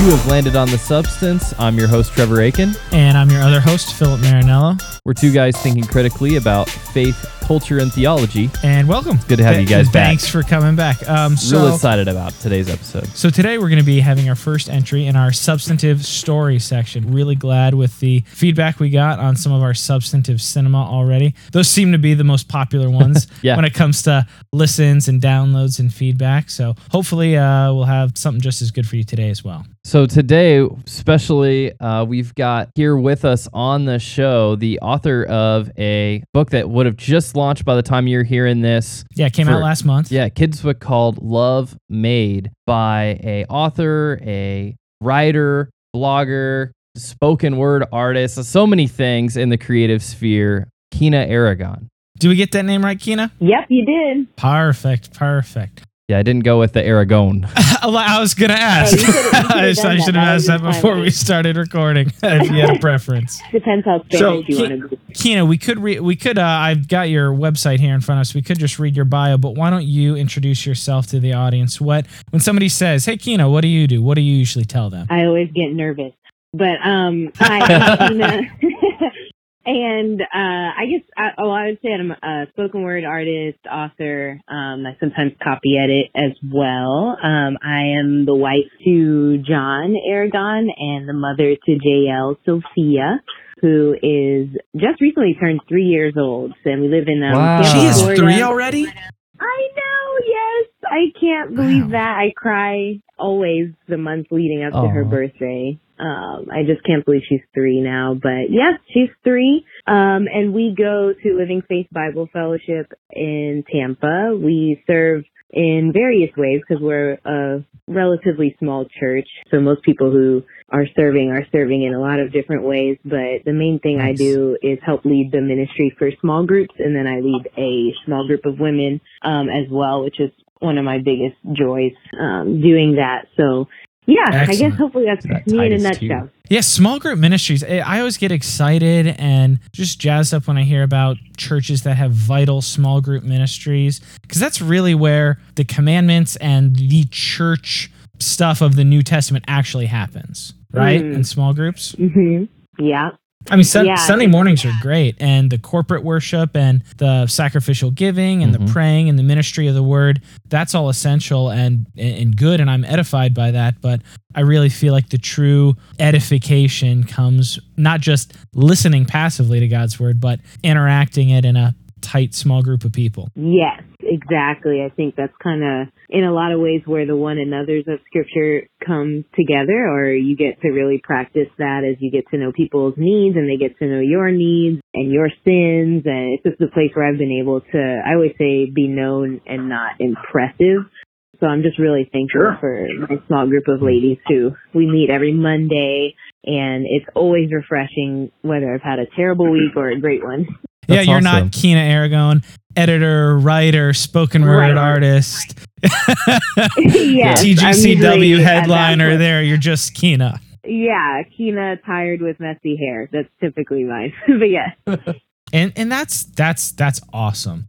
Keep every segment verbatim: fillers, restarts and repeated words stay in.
You have landed on The Substance. I'm your host, Trevor Aiken. And I'm your other host, Philip Marinello. We're two guys thinking critically about faith, culture, and theology. And welcome. It's good to have Th- you guys back. Thanks for coming back. Um, so, Real excited about today's episode. So today we're going to be having our first entry in our substantive story section. Really glad with the feedback we got on some of our substantive cinema already. Those seem to be the most popular ones yeah. when it comes to listens and downloads and feedback. So hopefully uh, we'll have something just as good for you today as well. So today, especially, uh, we've got here with us on the show the author of a book that would have just launched by the time you're hearing this. Yeah, it came for, out last month. Yeah, kids' book called Love Made by a author, a writer, blogger, spoken word artist, so many things in the creative sphere, Quina Aragón. Did we get that name right, Quina? Yep, you did. Perfect, perfect. Yeah, I didn't go with the Aragón. I was going to ask. Oh, I, I should have asked that before we started recording, if you had a preference. Depends how Spanish so, you Ke- want to be. Quina, we could, re- we could uh, I've got your website here in front of us. We could just read your bio, but why don't you introduce yourself to the audience? What, when somebody says, hey, Quina, what do you do? What do you usually tell them? I always get nervous. But um, I, you know, and uh, I guess, I, oh, I would say I'm a spoken word artist, author. Um, I sometimes copy edit as well. Um, I am the wife to John Aragón and the mother to Jael Sophia, who is just recently turned three years old. And we live in um, wow. She is Florida. Three already? I know, yes. I can't believe wow. that. I cry always the month leading up oh. to her birthday. Um, I just can't believe she's three now, but yes, she's three. Um, and we go to Living Faith Bible Fellowship in Tampa. We serve in various ways because we're a relatively small church. So most people who are serving are serving in a lot of different ways. But the main thing nice. I do is help lead the ministry for small groups. And then I lead a small group of women, um, as well, which is one of my biggest joys, um, doing that. So yeah, excellent. I guess hopefully that's that me in a nutshell. Yeah, small group ministries. I always get excited and just jazzed up when I hear about churches that have vital small group ministries, because that's really where the commandments and the church stuff of the New Testament actually happens, right? Mm. In small groups. Mm-hmm. Yeah. I mean, sun- yeah, Sunday mornings are great, and the corporate worship and the sacrificial giving and mm-hmm. the praying and the ministry of the word, that's all essential and, and good, and I'm edified by that, but I really feel like the true edification comes not just listening passively to God's word, but interacting it in a tight, small group of people. Yes, exactly. I think that's kind of, in a lot of ways, where the one another's of Scripture come together, or you get to really practice that as you get to know people's needs and they get to know your needs and your sins. And it's just the place where I've been able to, I always say, be known and not impressive. So I'm just really thankful sure. for my small group of ladies who we meet every Monday, and it's always refreshing whether I've had a terrible week or a great one. That's yeah, you're awesome. Not Quina Aragón, editor, writer, spoken word right. artist, yes, T G C W headliner there. You're just Quina. Yeah, Quina, tired with messy hair. That's typically mine, but yeah. and and that's that's that's awesome.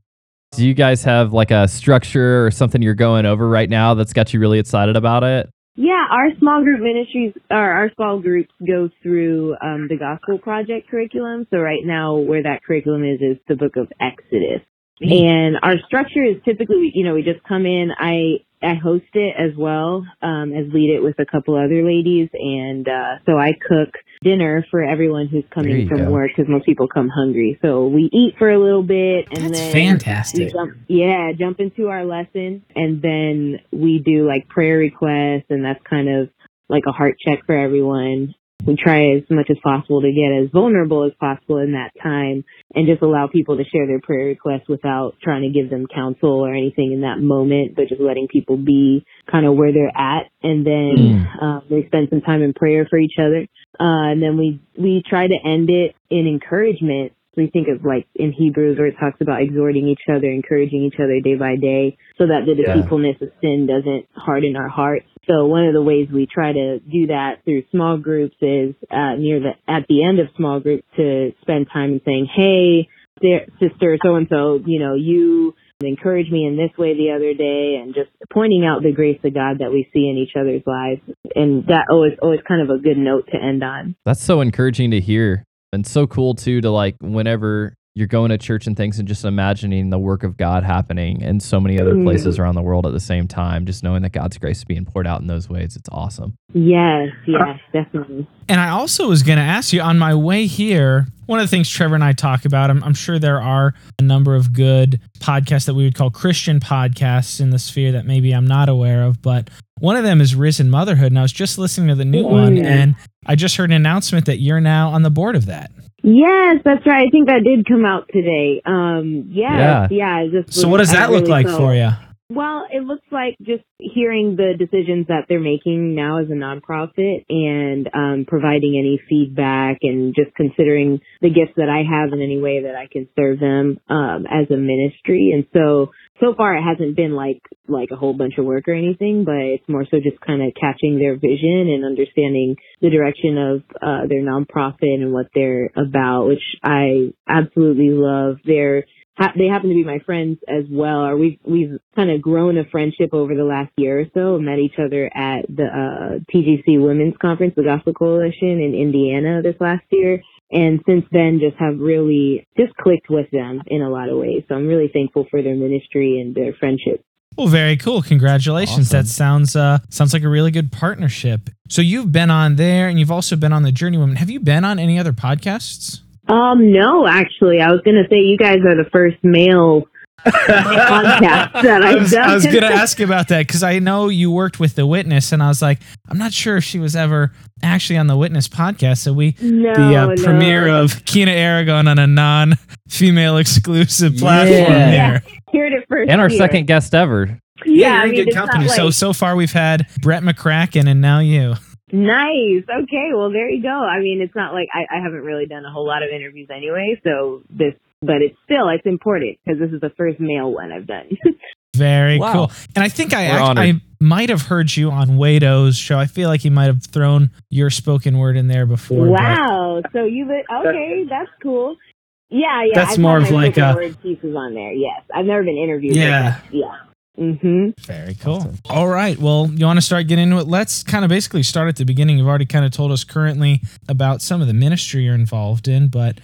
Do you guys have like a structure or something you're going over right now that's got you really excited about it? Yeah, our small group ministries, or our small groups go through um, the Gospel Project curriculum. So right now where that curriculum is, is the book of Exodus. And our structure is typically, you know, we just come in. I I host it as well um, as lead it with a couple other ladies. And uh, so I cook dinner for everyone who's coming from go. work, because most people come hungry. So we eat for a little bit. And that's then fantastic. Jump, yeah, jump into our lesson. And then we do like prayer requests. And that's kind of like a heart check for everyone. We try as much as possible to get as vulnerable as possible in that time and just allow people to share their prayer requests without trying to give them counsel or anything in that moment, but just letting people be kind of where they're at. And then uh, we spend some time in prayer for each other. Uh, and then we, we try to end it in encouragement. We think of like in Hebrews where it talks about exhorting each other, encouraging each other day by day, so that the deceitfulness yeah. of sin doesn't harden our hearts. So one of the ways we try to do that through small groups is uh, near the at the end of small groups to spend time and saying, hey, sister so and so, you know, you encouraged me in this way the other day, and just pointing out the grace of God that we see in each other's lives. And that always, always kind of a good note to end on. That's so encouraging to hear. And so cool too, to like, whenever you're going to church and things and just imagining the work of God happening in so many other places around the world at the same time, just knowing that God's grace is being poured out in those ways. It's awesome. Yes, yes, definitely. And I also was going to ask you, on my way here, one of the things Trevor and I talk about, I'm, I'm sure there are a number of good podcasts that we would call Christian podcasts in the sphere that maybe I'm not aware of, but one of them is Risen Motherhood. And I was just listening to the new one, and I just heard an announcement that you're now on the board of that. Yes, that's right. I think that did come out today. Um, yes, yeah. yeah just so what does that really look like felt, for you? Well, it looks like just hearing the decisions that they're making now as a nonprofit, and um, providing any feedback, and just considering the gifts that I have in any way that I can serve them um, as a ministry. And so, so far it hasn't been like like a whole bunch of work or anything, but it's more so just kind of catching their vision and understanding the direction of uh, their nonprofit and what they're about, which I absolutely love. They're ha- they happen to be my friends as well, or we've we've kind of grown a friendship over the last year or so. Met each other at the uh, T G C Women's Conference, the Gospel Coalition in Indiana this last year. And since then, just have really just clicked with them in a lot of ways. So I'm really thankful for their ministry and their friendship. Well, very cool. Congratulations. Awesome. That sounds uh, sounds like a really good partnership. So you've been on there, and you've also been on the Journeywoman. Have you been on any other podcasts? Um, no, actually. I was going to say you guys are the first male podcast that I've I was, done. I was going to ask you about that, because I know you worked with The Witness, and I was like, I'm not sure if she was ever actually on The Witness podcast. So we, no, the uh, no. premiere of Quina Aragón on a non-female exclusive platform. Yeah. There. Yeah. Heard it first and our here. Second guest ever. Yeah, yeah you're I in mean, good company. Like... So, so far we've had Brett McCracken and now you. Nice. Okay, well, there you go. I mean, it's not like I, I haven't really done a whole lot of interviews anyway, so this but it's still, it's important because this is the first male one I've done. Very wow. cool. And I think I act, I might have heard you on Wado's show. I feel like he might have thrown your spoken word in there before. Wow. But... So you've been, okay, that's cool. Yeah, yeah. That's I've more of like a... word pieces on there, yes. I've never been interviewed. Yeah. Like yeah. Mm-hmm. Very cool. Awesome. All right. Well, you want to start getting into it? Let's kind of basically start at the beginning. You've already kind of told us currently about some of the ministry you're involved in, but...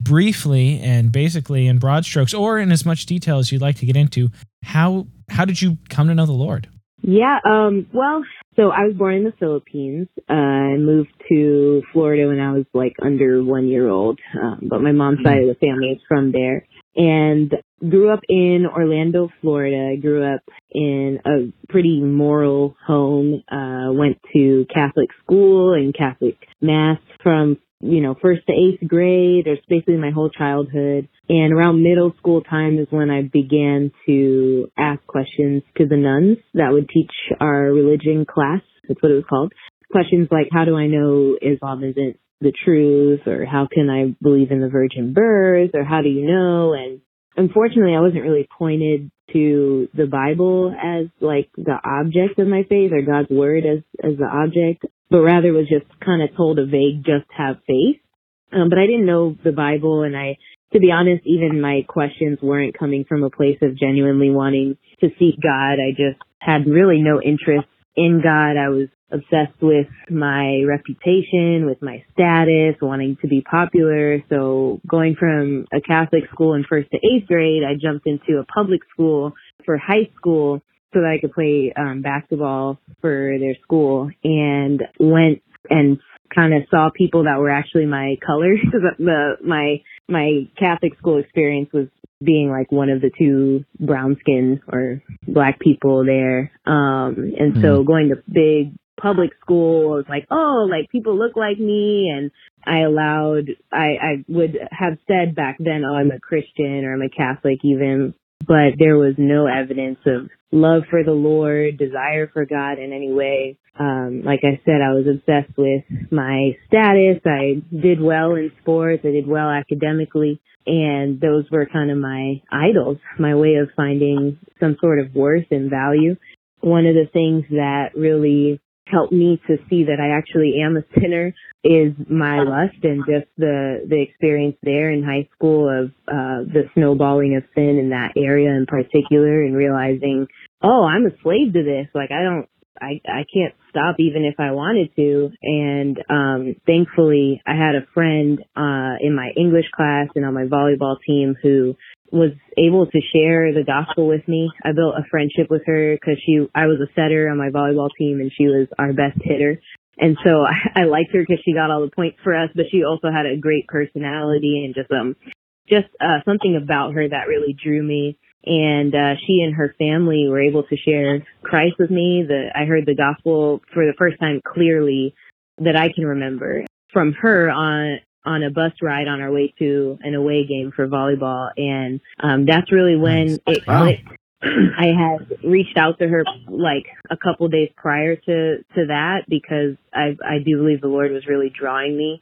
briefly and basically in broad strokes, or in as much detail as you'd like to get into, how how did you come to know the Lord? Yeah, um, well, so I was born in the Philippines. Uh, I moved to Florida when I was like under one year old, um, but my mom's mm-hmm. side of the family is from there. And grew up in Orlando, Florida. I grew up in a pretty moral home, uh, went to Catholic school and Catholic mass from you know, first to eighth grade, or basically my whole childhood. And around middle school time is when I began to ask questions to the nuns that would teach our religion class. That's what it was called. Questions like, how do I know Islam isn't the truth? Or how can I believe in the virgin birth? Or how do you know? And unfortunately, I wasn't really pointed to the Bible as like the object of my faith, or God's word as, as the object, but rather was just kind of told a vague, just have faith. Um, but I didn't know the Bible. And I, to be honest, even my questions weren't coming from a place of genuinely wanting to seek God. I just had really no interest in God. I was obsessed with my reputation, with my status, wanting to be popular. So going from a Catholic school in first to eighth grade, I jumped into a public school for high school, so that I could play um, basketball for their school, and went and kind of saw people that were actually my colors. the, my my Catholic school experience was being like one of the two brown skin or black people there. Um, and mm-hmm. so going to big public school, I was like, oh, like people look like me. And I allowed, I, I would have said back then, oh, I'm a Christian or I'm a Catholic even. But there was no evidence of love for the Lord, desire for God in any way. Um, like I said, I was obsessed with my status. I did well in sports. I did well academically. And those were kind of my idols, my way of finding some sort of worth and value. One of the things that really helped me to see that I actually am a sinner is my lust, and just the, the experience there in high school of uh, the snowballing of sin in that area in particular, and realizing, oh, I'm a slave to this. Like, I don't, I, I can't stop even if I wanted to. And um, thankfully, I had a friend uh, in my English class and on my volleyball team who was able to share the gospel with me. I built a friendship with her because she, I was a setter on my volleyball team, and she was our best hitter. And so I, I liked her because she got all the points for us, but she also had a great personality and just um, just uh, something about her that really drew me. And uh, she and her family were able to share Christ with me. The, I heard the gospel for the first time clearly that I can remember from her on on a bus ride on our way to an away game for volleyball. And um, that's really when it clicked. Wow. I had reached out to her like a couple days prior to, to that, because I, I do believe the Lord was really drawing me.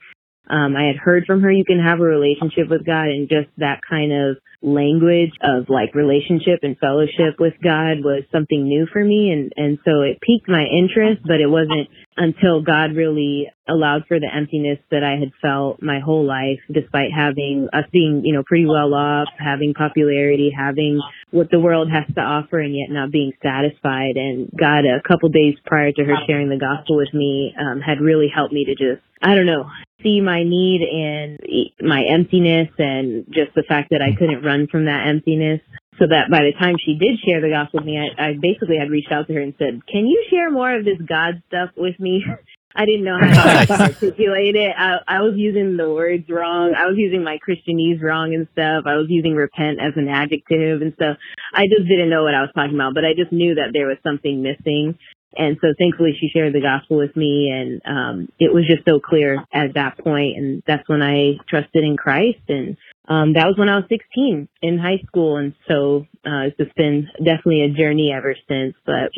Um, I had heard from her, you can have a relationship with God, and just that kind of language of like relationship and fellowship with God was something new for me. And, and so it piqued my interest, but it wasn't until God really allowed for the emptiness that I had felt my whole life, despite having us being, you know, pretty well off, having popularity, having what the world has to offer, and yet not being satisfied. And God, a couple days prior to her sharing the gospel with me, um, had really helped me to just, I don't know, see my need and my emptiness, and just the fact that I couldn't run from that emptiness. So that by the time she did share the gospel with me, I, I basically had reached out to her and said, can you share more of this God stuff with me? I didn't know how to articulate it. I, I was using the words wrong. I was using my Christianese wrong and stuff. I was using repent as an adjective and stuff. I just didn't know what I was talking about, but I just knew that there was something missing. And so thankfully she shared the gospel with me, and um, it was just so clear at that point. And that's when I trusted in Christ. And um, that was when I was sixteen in high school. And so uh, it's just been definitely a journey ever since. But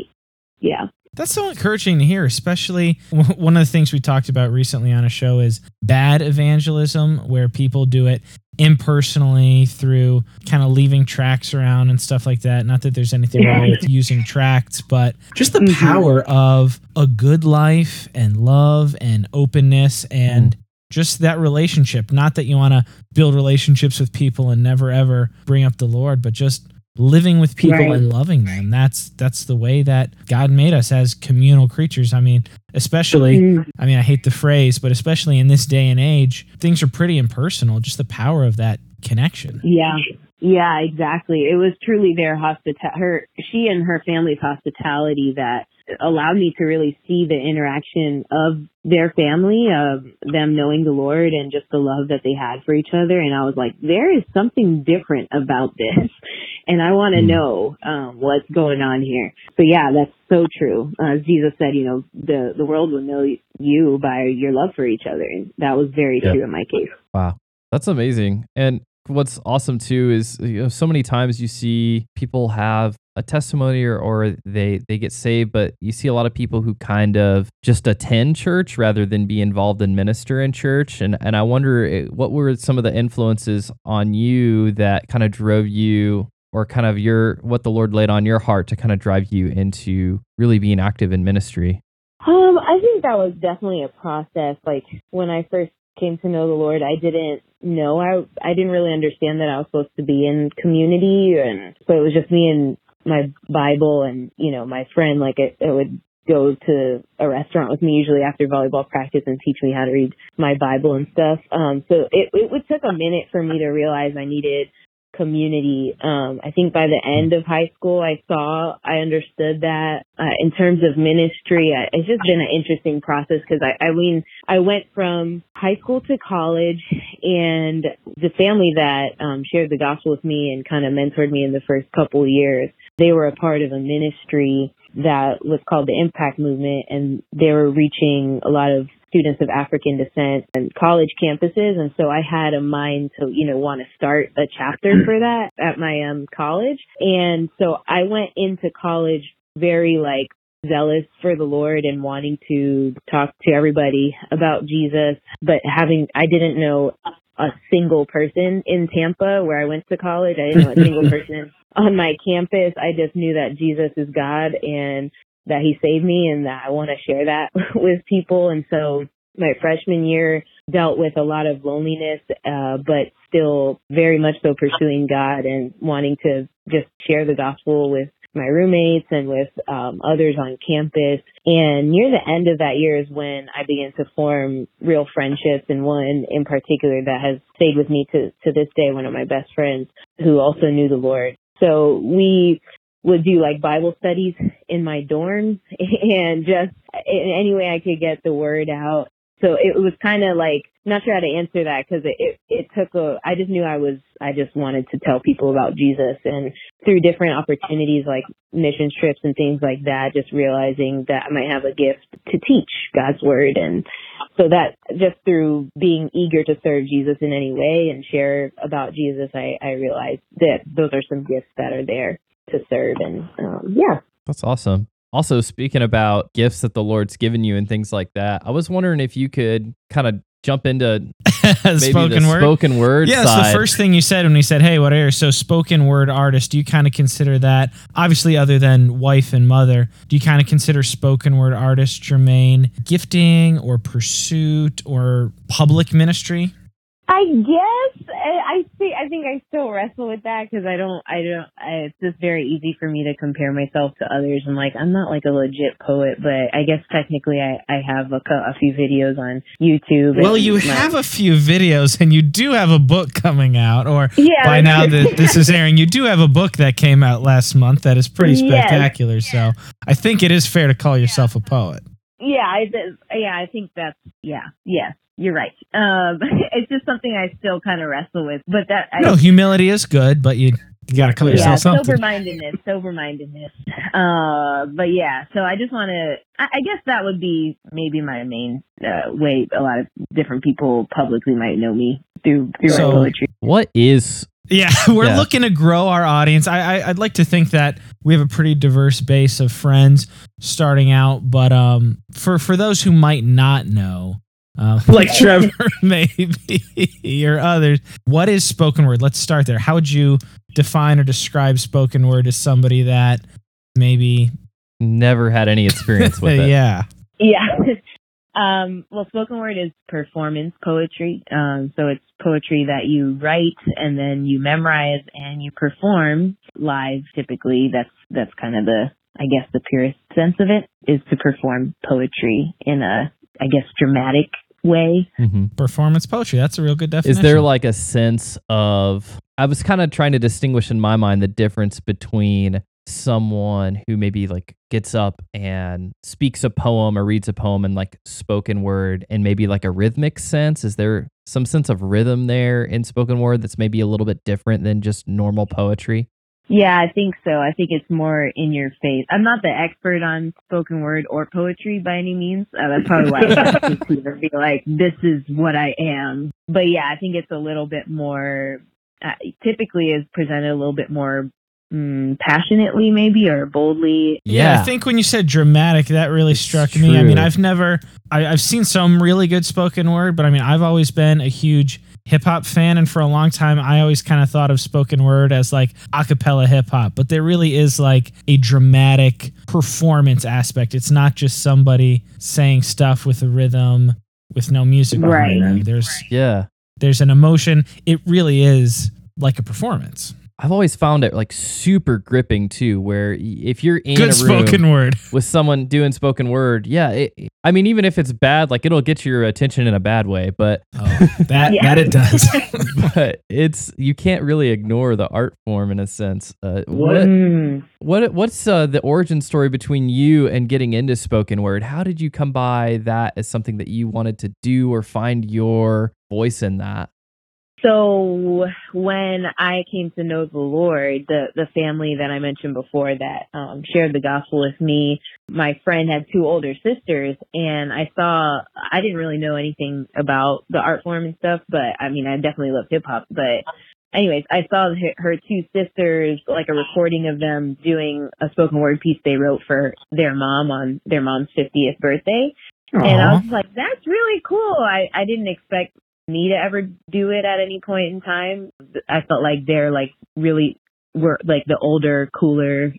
yeah. That's so encouraging to hear, especially one of the things we talked about recently on a show is bad evangelism, where people do it impersonally through kind of leaving tracts around and stuff like that. Not that there's anything wrong with using tracts, but just the power of a good life and love and openness and just that relationship. Not that you want to build relationships with people and never, ever bring up the Lord, but just living with people right. and loving them. That's that's the way that God made us as communal creatures. I mean, especially, mm-hmm. I mean, I hate the phrase, but especially in this day and age, things are pretty impersonal, just the power of that connection. Yeah, yeah, exactly. It was truly their hospita- her, she and her family's hospitality that allowed me to really see the interaction of their family, of them knowing the Lord and just the love that they had for each other. And I was like, there is something different about this. And I want to know um, what's going on here. So yeah, that's so true. Uh, Jesus said, you know, the, the world will know you by your love for each other. And that was very yeah. true in my case. Wow. That's amazing. And what's awesome too is, you know, so many times you see people have a testimony or, or they, they get saved, but you see a lot of people who kind of just attend church rather than be involved in minister in church. And and I wonder what were some of the influences on you that kind of drove you, or kind of your, what the Lord laid on your heart to kind of drive you into really being active in ministry? Um, I think that was definitely a process. Like when I first came to know the Lord, I didn't know, I, I didn't really understand that I was supposed to be in community. And so it was just me and my Bible and, you know, my friend, like it, it would go to a restaurant with me usually after volleyball practice and teach me how to read my Bible and stuff. Um, so it, it, it took a minute for me to realize I needed community. Um, I think by the end of high school, I saw, I understood that uh, in terms of ministry, I, it's just been an interesting process because I, I mean, I went from high school to college, and the family that um, shared the gospel with me and kind of mentored me in the first couple years, they were a part of a ministry that was called the Impact Movement, and they were reaching a lot of students of African descent and college campuses. And so I had a mind to, you know, want to start a chapter for that at my um, college. And so I went into college very like zealous for the Lord and wanting to talk to everybody about Jesus, but having, I didn't know a single person in Tampa where I went to college. I didn't know a single person on my campus. I just knew that Jesus is God, and that he saved me and that I want to share that with people. And so my freshman year dealt with a lot of loneliness, uh, but still very much so pursuing God and wanting to just share the gospel with my roommates and with um, others on campus. And near the end of that year is when I began to form real friendships, and one in particular that has stayed with me to, to this day, one of my best friends who also knew the Lord. So we would do like Bible studies in my dorm and just in any way I could get the word out. So it was kind of like, not sure how to answer that, because it, it, it took a, I just knew I was, I just wanted to tell people about Jesus. And through different opportunities like mission trips and things like that, just realizing that I might have a gift to teach God's word. And so that just through being eager to serve Jesus in any way and share about Jesus, I, I realized that those are some gifts that are there to serve. And um, yeah. That's awesome. Also, speaking about gifts that the Lord's given you and things like that, I was wondering if you could kind of jump into maybe spoken the word. spoken word yeah, side. Yeah, so the first thing you said when we said, hey, what are you? So spoken word artist, do you kind of consider that, obviously other than wife and mother, do you kind of consider spoken word artist your main gifting or pursuit or public ministry? I guess I think I think I still wrestle with that, because I don't I don't I, it's just very easy for me to compare myself to others. I'm like, I'm not like a legit poet, but I guess technically I, I have a, a few videos on YouTube. Well, you have a few videos, and you do have a book coming out, or yeah, by now that this is airing, you do have a book that came out last month that is pretty spectacular. Yes. So I think it is fair to call yourself a poet. Yeah, I yeah I think that's yeah yes. Yeah. You're right. Um, it's just something I still kind of wrestle with, but that I, no humility is good, but you, you got to call yourself yeah, something. Sober mindedness, sober mindedness. Uh, but yeah, so I just want to. I, I guess that would be maybe my main uh, way. A lot of different people publicly might know me through through so, my poetry. What is? Yeah, we're yeah. looking to grow our audience. I, I I'd like to think that we have a pretty diverse base of friends starting out, but um, for for those who might not know. Uh, like Trevor, maybe, or others. What is spoken word? Let's start there. How would you define or describe spoken word to somebody that maybe never had any experience with it? Yeah. Yeah. Um, well, spoken word is performance poetry. Um, so it's poetry that you write and then you memorize and you perform live. Typically, that's that's kind of the, I guess, the purest sense of it is to perform poetry in a, I guess, dramatic way. Mm-hmm. Performance poetry. That's a real good definition. Is there like a sense of, I was kind of trying to distinguish in my mind the difference between someone who maybe like gets up and speaks a poem or reads a poem and like spoken word, and maybe like a rhythmic sense. Is there some sense of rhythm there in spoken word that's maybe a little bit different than just normal poetry? Yeah, I think so. I think it's more in your face. I'm not the expert on spoken word or poetry by any means. Uh, that's probably why I have to be like, this is what I am. But yeah, I think it's a little bit more, uh, typically is presented a little bit more mm, passionately maybe, or boldly. Yeah. yeah, I think when you said dramatic, that really it's struck true. me. I mean, I've never, I, I've seen some really good spoken word, but I mean, I've always been a huge hip hop fan, and for a long time I always kind of thought of spoken word as like a cappella hip hop, but there really is like a dramatic performance aspect. It's not just somebody saying stuff with a rhythm with no music. Right. Behind it. There's right. yeah. There's an emotion. It really is like a performance. I've always found it like super gripping too, where if you're in Good a room spoken word. with someone doing spoken word, yeah, it, I mean, even if it's bad, like it'll get your attention in a bad way, but oh, that yeah. that it does. But it's you can't really ignore the art form in a sense. Uh, what mm. what what's uh, the origin story between you and getting into spoken word? How did you come by that as something that you wanted to do or find your voice in that? So when I came to know the Lord, the, the family that I mentioned before that um, shared the gospel with me, my friend had two older sisters, and I saw, I didn't really know anything about the art form and stuff, but I mean, I definitely loved hip hop. But anyways, I saw her two sisters, like a recording of them doing a spoken word piece they wrote for their mom on their mom's fiftieth birthday. Aww. And I was like, that's really cool. I, I didn't expect me to ever do it at any point in time. I felt like they're like really were like the older, cooler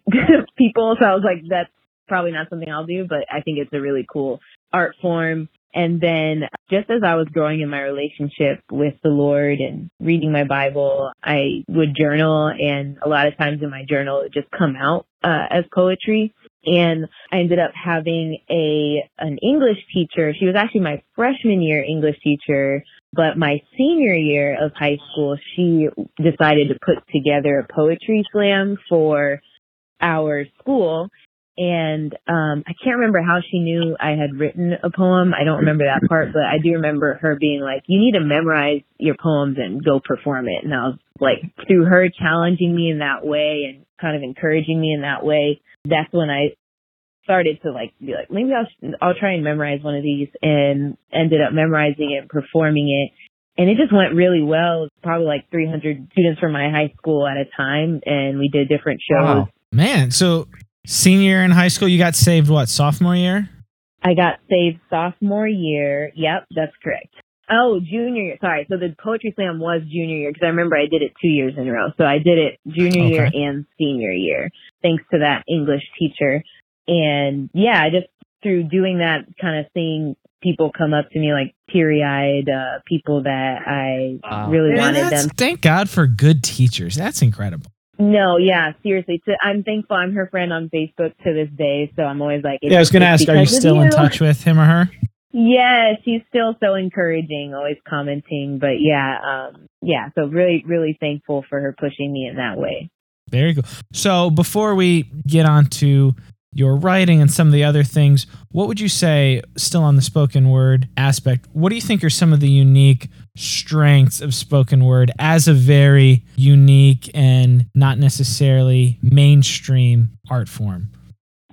people. So I was like, that's probably not something I'll do, but I think it's a really cool art form. And then just as I was growing in my relationship with the Lord and reading my Bible, I would journal, and a lot of times in my journal, it would just come out uh, as poetry. And I ended up having a an English teacher. She was actually my freshman year English teacher, but my senior year of high school, she decided to put together a poetry slam for our school. And um, I can't remember how she knew I had written a poem. I don't remember that part, but I do remember her being like, you need to memorize your poems and go perform it. And I was like, through her challenging me in that way and kind of encouraging me in that way, that's when I started to like be like, maybe I'll, I'll try and memorize one of these, and ended up memorizing it and performing it. And it just went really well. Probably like three hundred students from my high school at a time. And we did different shows. Wow. Man, so... Senior year in high school, you got saved what, sophomore year? I got saved sophomore year. Yep, that's correct. Oh, junior year. Sorry. So the poetry slam was junior year because I remember I did it two years in a row. So I did it junior okay. year and senior year, thanks to that English teacher. And yeah, I just through doing that, kind of seeing people come up to me like teary-eyed, uh, people that I wow. really Man, wanted them. Thank God for good teachers. That's incredible. No, yeah, seriously. So I'm thankful I'm her friend on Facebook to this day, so I'm always like... Yeah, I was going to ask, are you still in touch with him or her? Yeah, she's still so encouraging, always commenting, but yeah, um, yeah, so really, really thankful for her pushing me in that way. Very cool. So before we get on to your writing and some of the other things, what would you say, still on the spoken word aspect, what do you think are some of the unique strengths of spoken word as a very unique and not necessarily mainstream art form?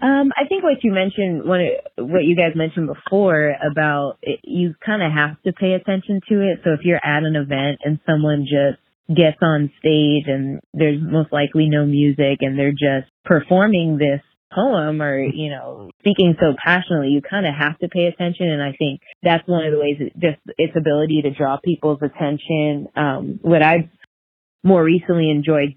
Um, I think what you mentioned, what, what you guys mentioned before about it, you kind of have to pay attention to it. So if you're at an event and someone just gets on stage and there's most likely no music and they're just performing this poem or, you know, speaking so passionately, you kind of have to pay attention. And I think that's one of the ways, it just its ability to draw people's attention. Um, what I've more recently enjoyed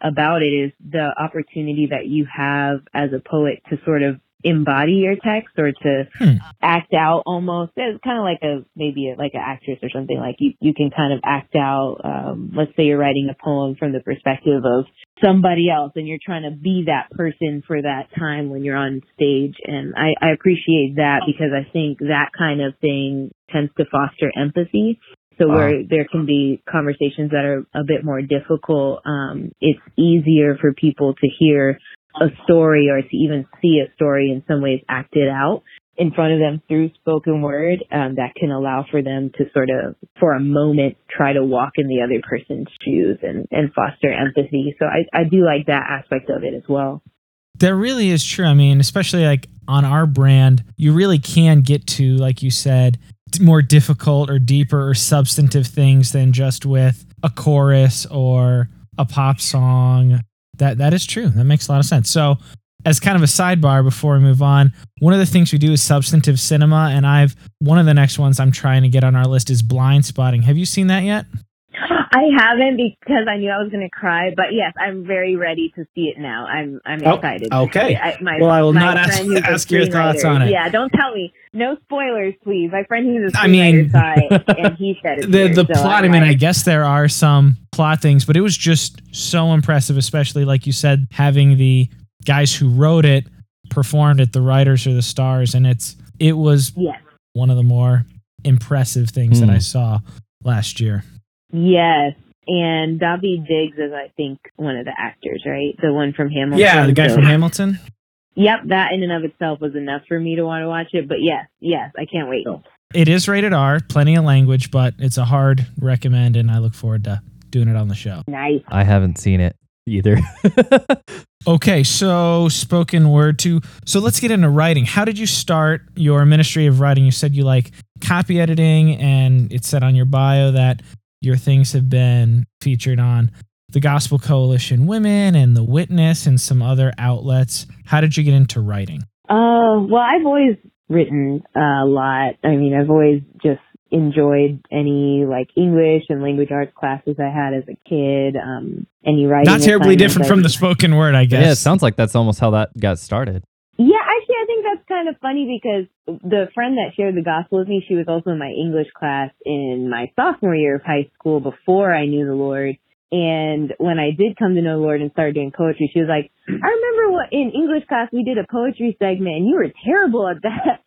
about it is the opportunity that you have as a poet to sort of embody your text or to hmm. act out almost. It's kind of like a, maybe like an actress or something, like you, you can kind of act out. Um, let's say you're writing a poem from the perspective of somebody else and you're trying to be that person for that time when you're on stage. And I, I appreciate that because I think that kind of thing tends to foster empathy. So wow. where there can be conversations that are a bit more difficult, um, it's easier for people to hear a story or to even see a story in some ways acted out in front of them through spoken word, um, that can allow for them to sort of, for a moment, try to walk in the other person's shoes and, and foster empathy. So I, I do like that aspect of it as well. That really is true. I mean, especially like on our brand, you really can get to, like you said, more difficult or deeper or substantive things than just with a chorus or a pop song. That that is true. That makes a lot of sense. So as kind of a sidebar before we move on, one of the things we do is substantive cinema, and I've one of the next ones I'm trying to get on our list is Blind Spotting. Have you seen that yet? I haven't because I knew I was going to cry, but yes, I'm very ready to see it now. I'm I'm oh, excited. Okay. I, my, well, I will not ask, ask your thoughts on it. Yeah, don't tell me. No spoilers, please. My friend who's a screenwriter I mean, saw it, and he said it. The, the so plot, I mean, like, I guess there are some plot things, but it was just so impressive, especially, like you said, having the guys who wrote it performed it, the writers or the stars, and it's it was yes. one of the more impressive things mm. that I saw last year. Yes, and Daveed Diggs is, I think, one of the actors, right? The one from Hamilton. Yeah, the guy so. from Hamilton. Yep, that in and of itself was enough for me to want to watch it, but yes, yes, I can't wait. It is rated R, plenty of language, but it's a hard recommend, and I look forward to doing it on the show. Nice. I haven't seen it either. Okay, so spoken word too. So let's get into writing. How did you start your ministry of writing? You said you like copy editing, and it said on your bio that your things have been featured on the Gospel Coalition Women and The Witness and some other outlets. How did you get into writing? Uh, well, I've always written a lot. I mean, I've always just enjoyed any like English and language arts classes I had as a kid. Um, any writing. Not terribly different from the spoken word, I guess. Yeah, it sounds like that's almost how that got started. Yeah, actually, I think that's kind of funny because the friend that shared the gospel with me, she was also in my English class in my sophomore year of high school before I knew the Lord. And when I did come to know the Lord and started doing poetry, she was like, I remember what in English class we did a poetry segment and you were terrible at that.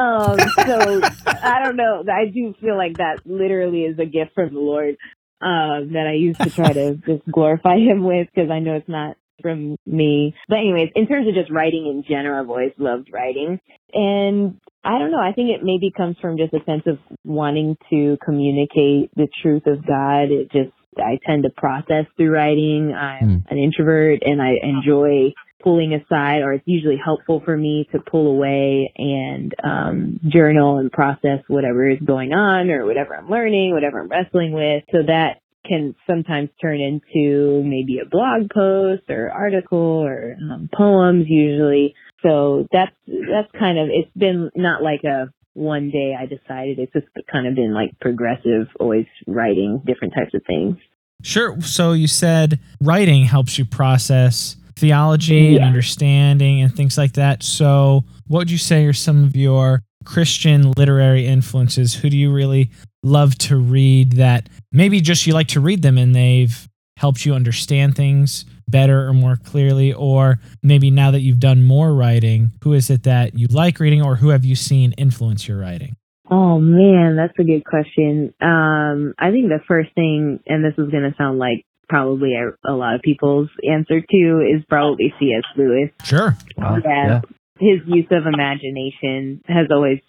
Um, so I don't know. I do feel like that literally is a gift from the Lord uh, that I used to try to just glorify him with because I know it's not from me. But anyways, in terms of just writing in general, I've always loved writing. And I don't know, I think it maybe comes from just a sense of wanting to communicate the truth of God. It just, I tend to process through writing. I'm mm. an introvert and I enjoy pulling aside, or it's usually helpful for me to pull away and um, journal and process whatever is going on or whatever I'm learning, whatever I'm wrestling with. So that can sometimes turn into maybe a blog post or article or um, poems usually. So that's that's kind of, it's been not like a one day I decided, it's just kind of been like progressive, always writing different types of things. Sure. So you said writing helps you process theology yeah. and understanding and things like that. So what would you say are some of your Christian literary influences? Who do you really love to read that maybe just you like to read them and they've helped you understand things better or more clearly, or maybe now that you've done more writing, who is it that you like reading or who have you seen influence your writing? Oh man, that's a good question. Um, I think the first thing, and this is going to sound like probably a, a lot of people's answer to, is probably C S. Lewis. Sure. Wow. Yeah. Yeah. His use of imagination has always,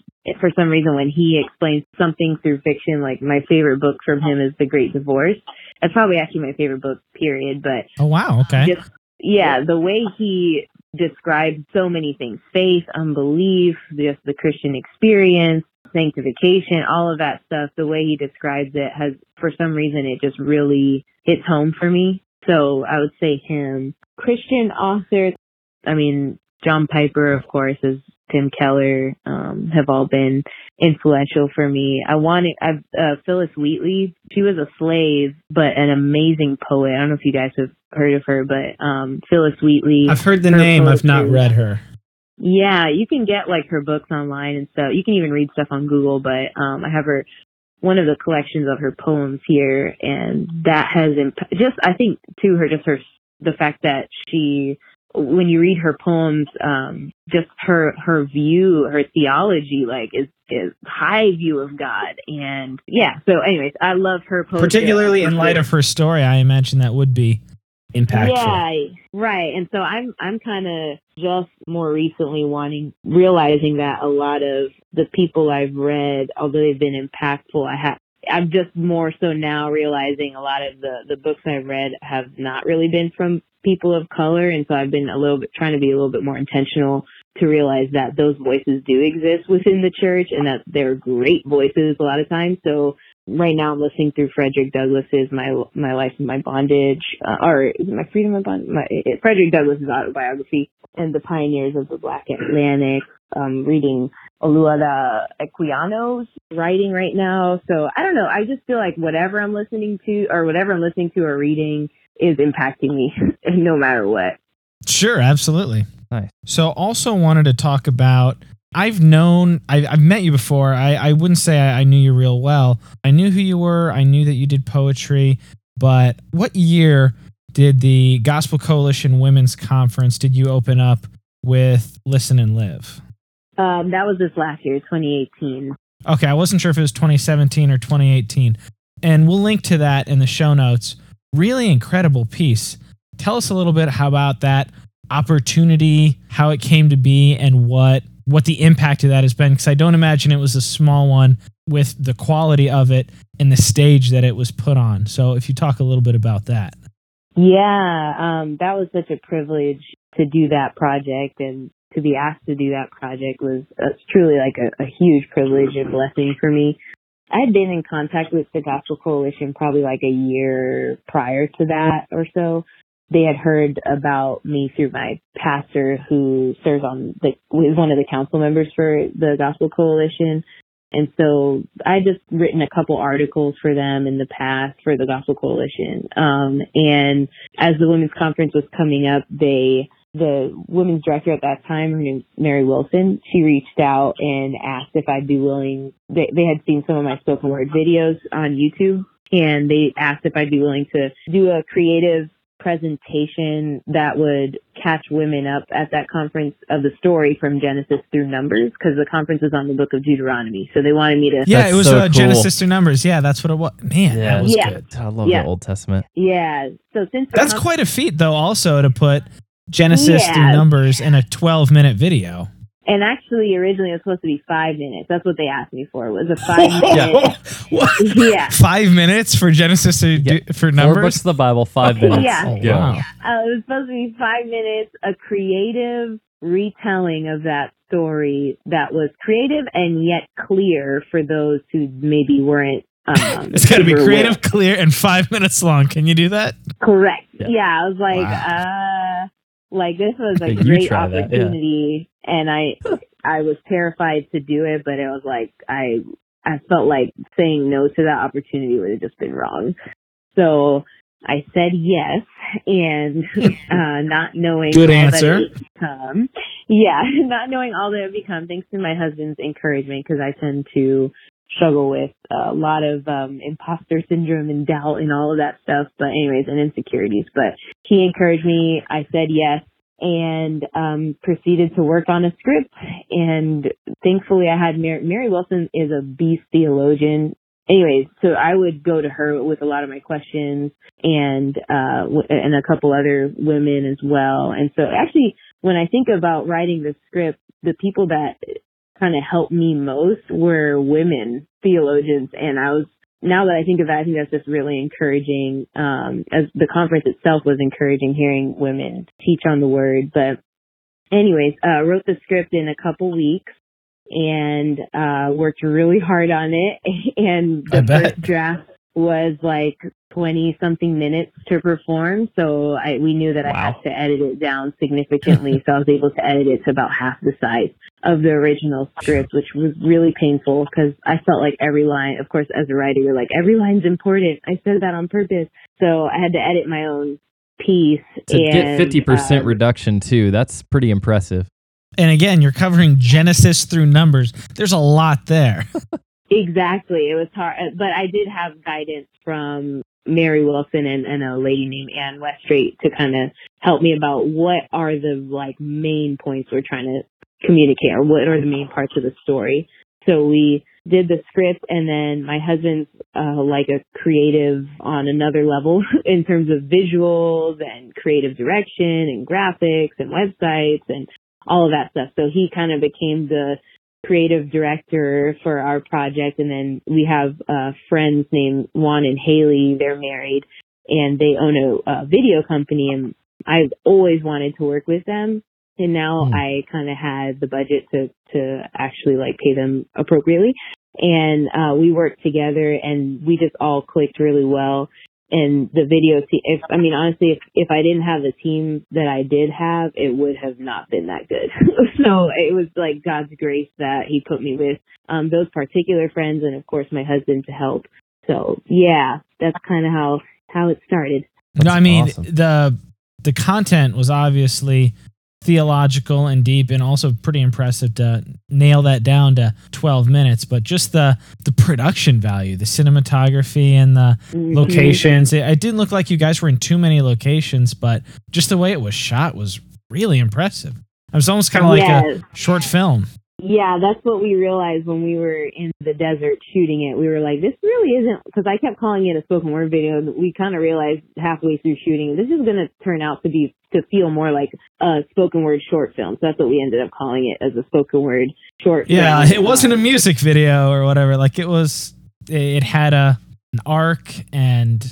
for some reason, when he explains something through fiction, like my favorite book from him is The Great Divorce. That's probably actually my favorite book, period. But oh, wow. Okay. Just, yeah. The way he describes so many things, faith, unbelief, just the Christian experience, sanctification, all of that stuff, the way he describes it has, for some reason, it just really hits home for me. So I would say him. Christian authors, I mean, John Piper, of course, is Tim Keller, um, have all been influential for me. I wanted I've, uh, Phyllis Wheatley. She was a slave, but an amazing poet. I don't know if you guys have heard of her, but um, Phyllis Wheatley. I've heard the name. Poetry. I've not read her. Yeah, you can get like her books online and stuff. You can even read stuff on Google, but um, I have her one of the collections of her poems here, and that has imp- just I think to her just her the fact that she. When you read her poems, um, just her, her view, her theology, like is, is high view of God. And yeah, so anyways, I love her poetry. Particularly in light of her story, I imagine that would be impactful. Yeah, right. And so I'm, I'm kind of just more recently wanting, realizing that a lot of the people I've read, although they've been impactful, I have, I'm just more so now realizing a lot of the, the books I've read have not really been from people of color. And so I've been a little bit trying to be a little bit more intentional to realize that those voices do exist within the church and that they're great voices a lot of times. So right now I'm listening through Frederick Douglass's My My Life and My Bondage, uh, or is it My Freedom and Bondage? My, it, Frederick Douglass's autobiography and The Pioneers of the Black Atlantic. Um, reading Oluwada Equiano's writing right now. So I don't know. I just feel like whatever I'm listening to or whatever I'm listening to or reading is impacting me no matter what. Sure. Absolutely. Nice. So also wanted to talk about, I've known, I, I've met you before. I, I wouldn't say I, I knew you real well. I knew who you were. I knew that you did poetry, but what year did the Gospel Coalition Women's Conference, did you open up with Listen and Live? Um, that was this last year, twenty eighteen. Okay, I wasn't sure if it was twenty seventeen or twenty eighteen. And we'll link to that in the show notes. Really incredible piece. Tell us a little bit how about that opportunity, how it came to be, and what what the impact of that has been. Because I don't imagine it was a small one with the quality of it and the stage that it was put on. So if you talk a little bit about that. Yeah, um, that was such a privilege to do that project, and to be asked to do that project was uh, truly like a, a huge privilege and blessing for me. I had been in contact with the Gospel Coalition probably like a year prior to that or so. They had heard about me through my pastor, who serves on the, was one of the council members for the Gospel Coalition. And so I just written a couple articles for them in the past for the Gospel Coalition. Um, and as the Women's Conference was coming up, they the women's director at that time, her name's Mary Wilson, she reached out and asked if I'd be willing. They, they had seen some of my spoken word videos on YouTube, and they asked if I'd be willing to do a creative presentation that would catch women up at that conference of the story from Genesis through Numbers, because the conference was on the book of Deuteronomy. So they wanted me to. Yeah, that's it was so uh, cool. Genesis through Numbers. Yeah, that's what it was. Man, yeah, that was yeah. good. I love yeah. the Old Testament. Yeah. So since that's conference- quite a feat, though, also to put Genesis yeah. through Numbers in a twelve minute video. And actually, originally, it was supposed to be five minutes. That's what they asked me for. It was a five-minute. yeah. yeah. Five minutes for Genesis to yeah. do, for Numbers? Four books of the Bible, five minutes. yeah. Oh, wow. yeah. Uh, it was supposed to be five minutes, a creative retelling of that story that was creative and yet clear for those who maybe weren't. Um, it's got to be creative, with. clear, and five minutes long. Can you do that? Correct. Yeah, yeah I was like, wow. uh... Like, this was a great opportunity, that, yeah. and I I was terrified to do it, but it was like, I I felt like saying no to that opportunity would have just been wrong. So I said yes, and uh, not knowing Good all answer. that it would become. Yeah, not knowing all that it would become, thanks to my husband's encouragement, because I tend to struggle with a lot of um, imposter syndrome and doubt and all of that stuff, but anyways, and insecurities. But he encouraged me. I said yes, and um, proceeded to work on a script. And thankfully, I had Mary, Mary Wilson is a beast theologian. Anyways, so I would go to her with a lot of my questions, and uh, w- and a couple other women as well. And so actually, when I think about writing the script, the people that kind of helped me most were women theologians. And I was, now that I think of that, I think that's just really encouraging. Um, as the conference itself was encouraging, hearing women teach on the word. But anyways, uh, wrote the script in a couple weeks and, uh, worked really hard on it. And the first draft was like twenty something minutes to perform. So I, we knew that wow. I had to edit it down significantly. So I was able to edit it to about half the size of the original script, which was really painful because I felt like every line, of course, as a writer, you're like, every line's important. I said that on purpose. So I had to edit my own piece. To and, get fifty percent uh, reduction too, that's pretty impressive. And again, you're covering Genesis through Numbers. There's a lot there. Exactly. It was hard, but I did have guidance from Mary Wilson and, and a lady named Ann Weststreet to kind of help me about what are the like main points we're trying to communicate, or what are the main parts of the story. So we did the script, and then my husband's uh, like a creative on another level in terms of visuals and creative direction and graphics and websites and all of that stuff. So he kind of became the creative director for our project. And then we have uh, friends named Juan and Haley. They're married and they own a, a video company, and I've always wanted to work with them. And now mm. I kind of had the budget to, to actually like pay them appropriately. And uh, we worked together, and we just all clicked really well. And the video, te- if, I mean, honestly, if, if I didn't have the team that I did have, it would have not been that good. So it was like God's grace that he put me with um, those particular friends, and of course my husband to help. So yeah, that's kind of how, how it started. That's no, I mean, awesome. the, the content was obviously theological and deep, and also pretty impressive to nail that down to twelve minutes. But just the the production value, the cinematography and the mm-hmm. locations, it, it didn't look like you guys were in too many locations, but just the way it was shot was really impressive. It was almost kind of yes. like a short film. Yeah, that's what we realized when we were in the desert shooting it. We were like, this really isn't, because I kept calling it a spoken word video. We kind of realized halfway through shooting, this is going to turn out to be, to feel more like a spoken word short film. So that's what we ended up calling it, as a spoken word short yeah, film. Yeah, it wasn't a music video or whatever. Like it was, it had a, an arc. And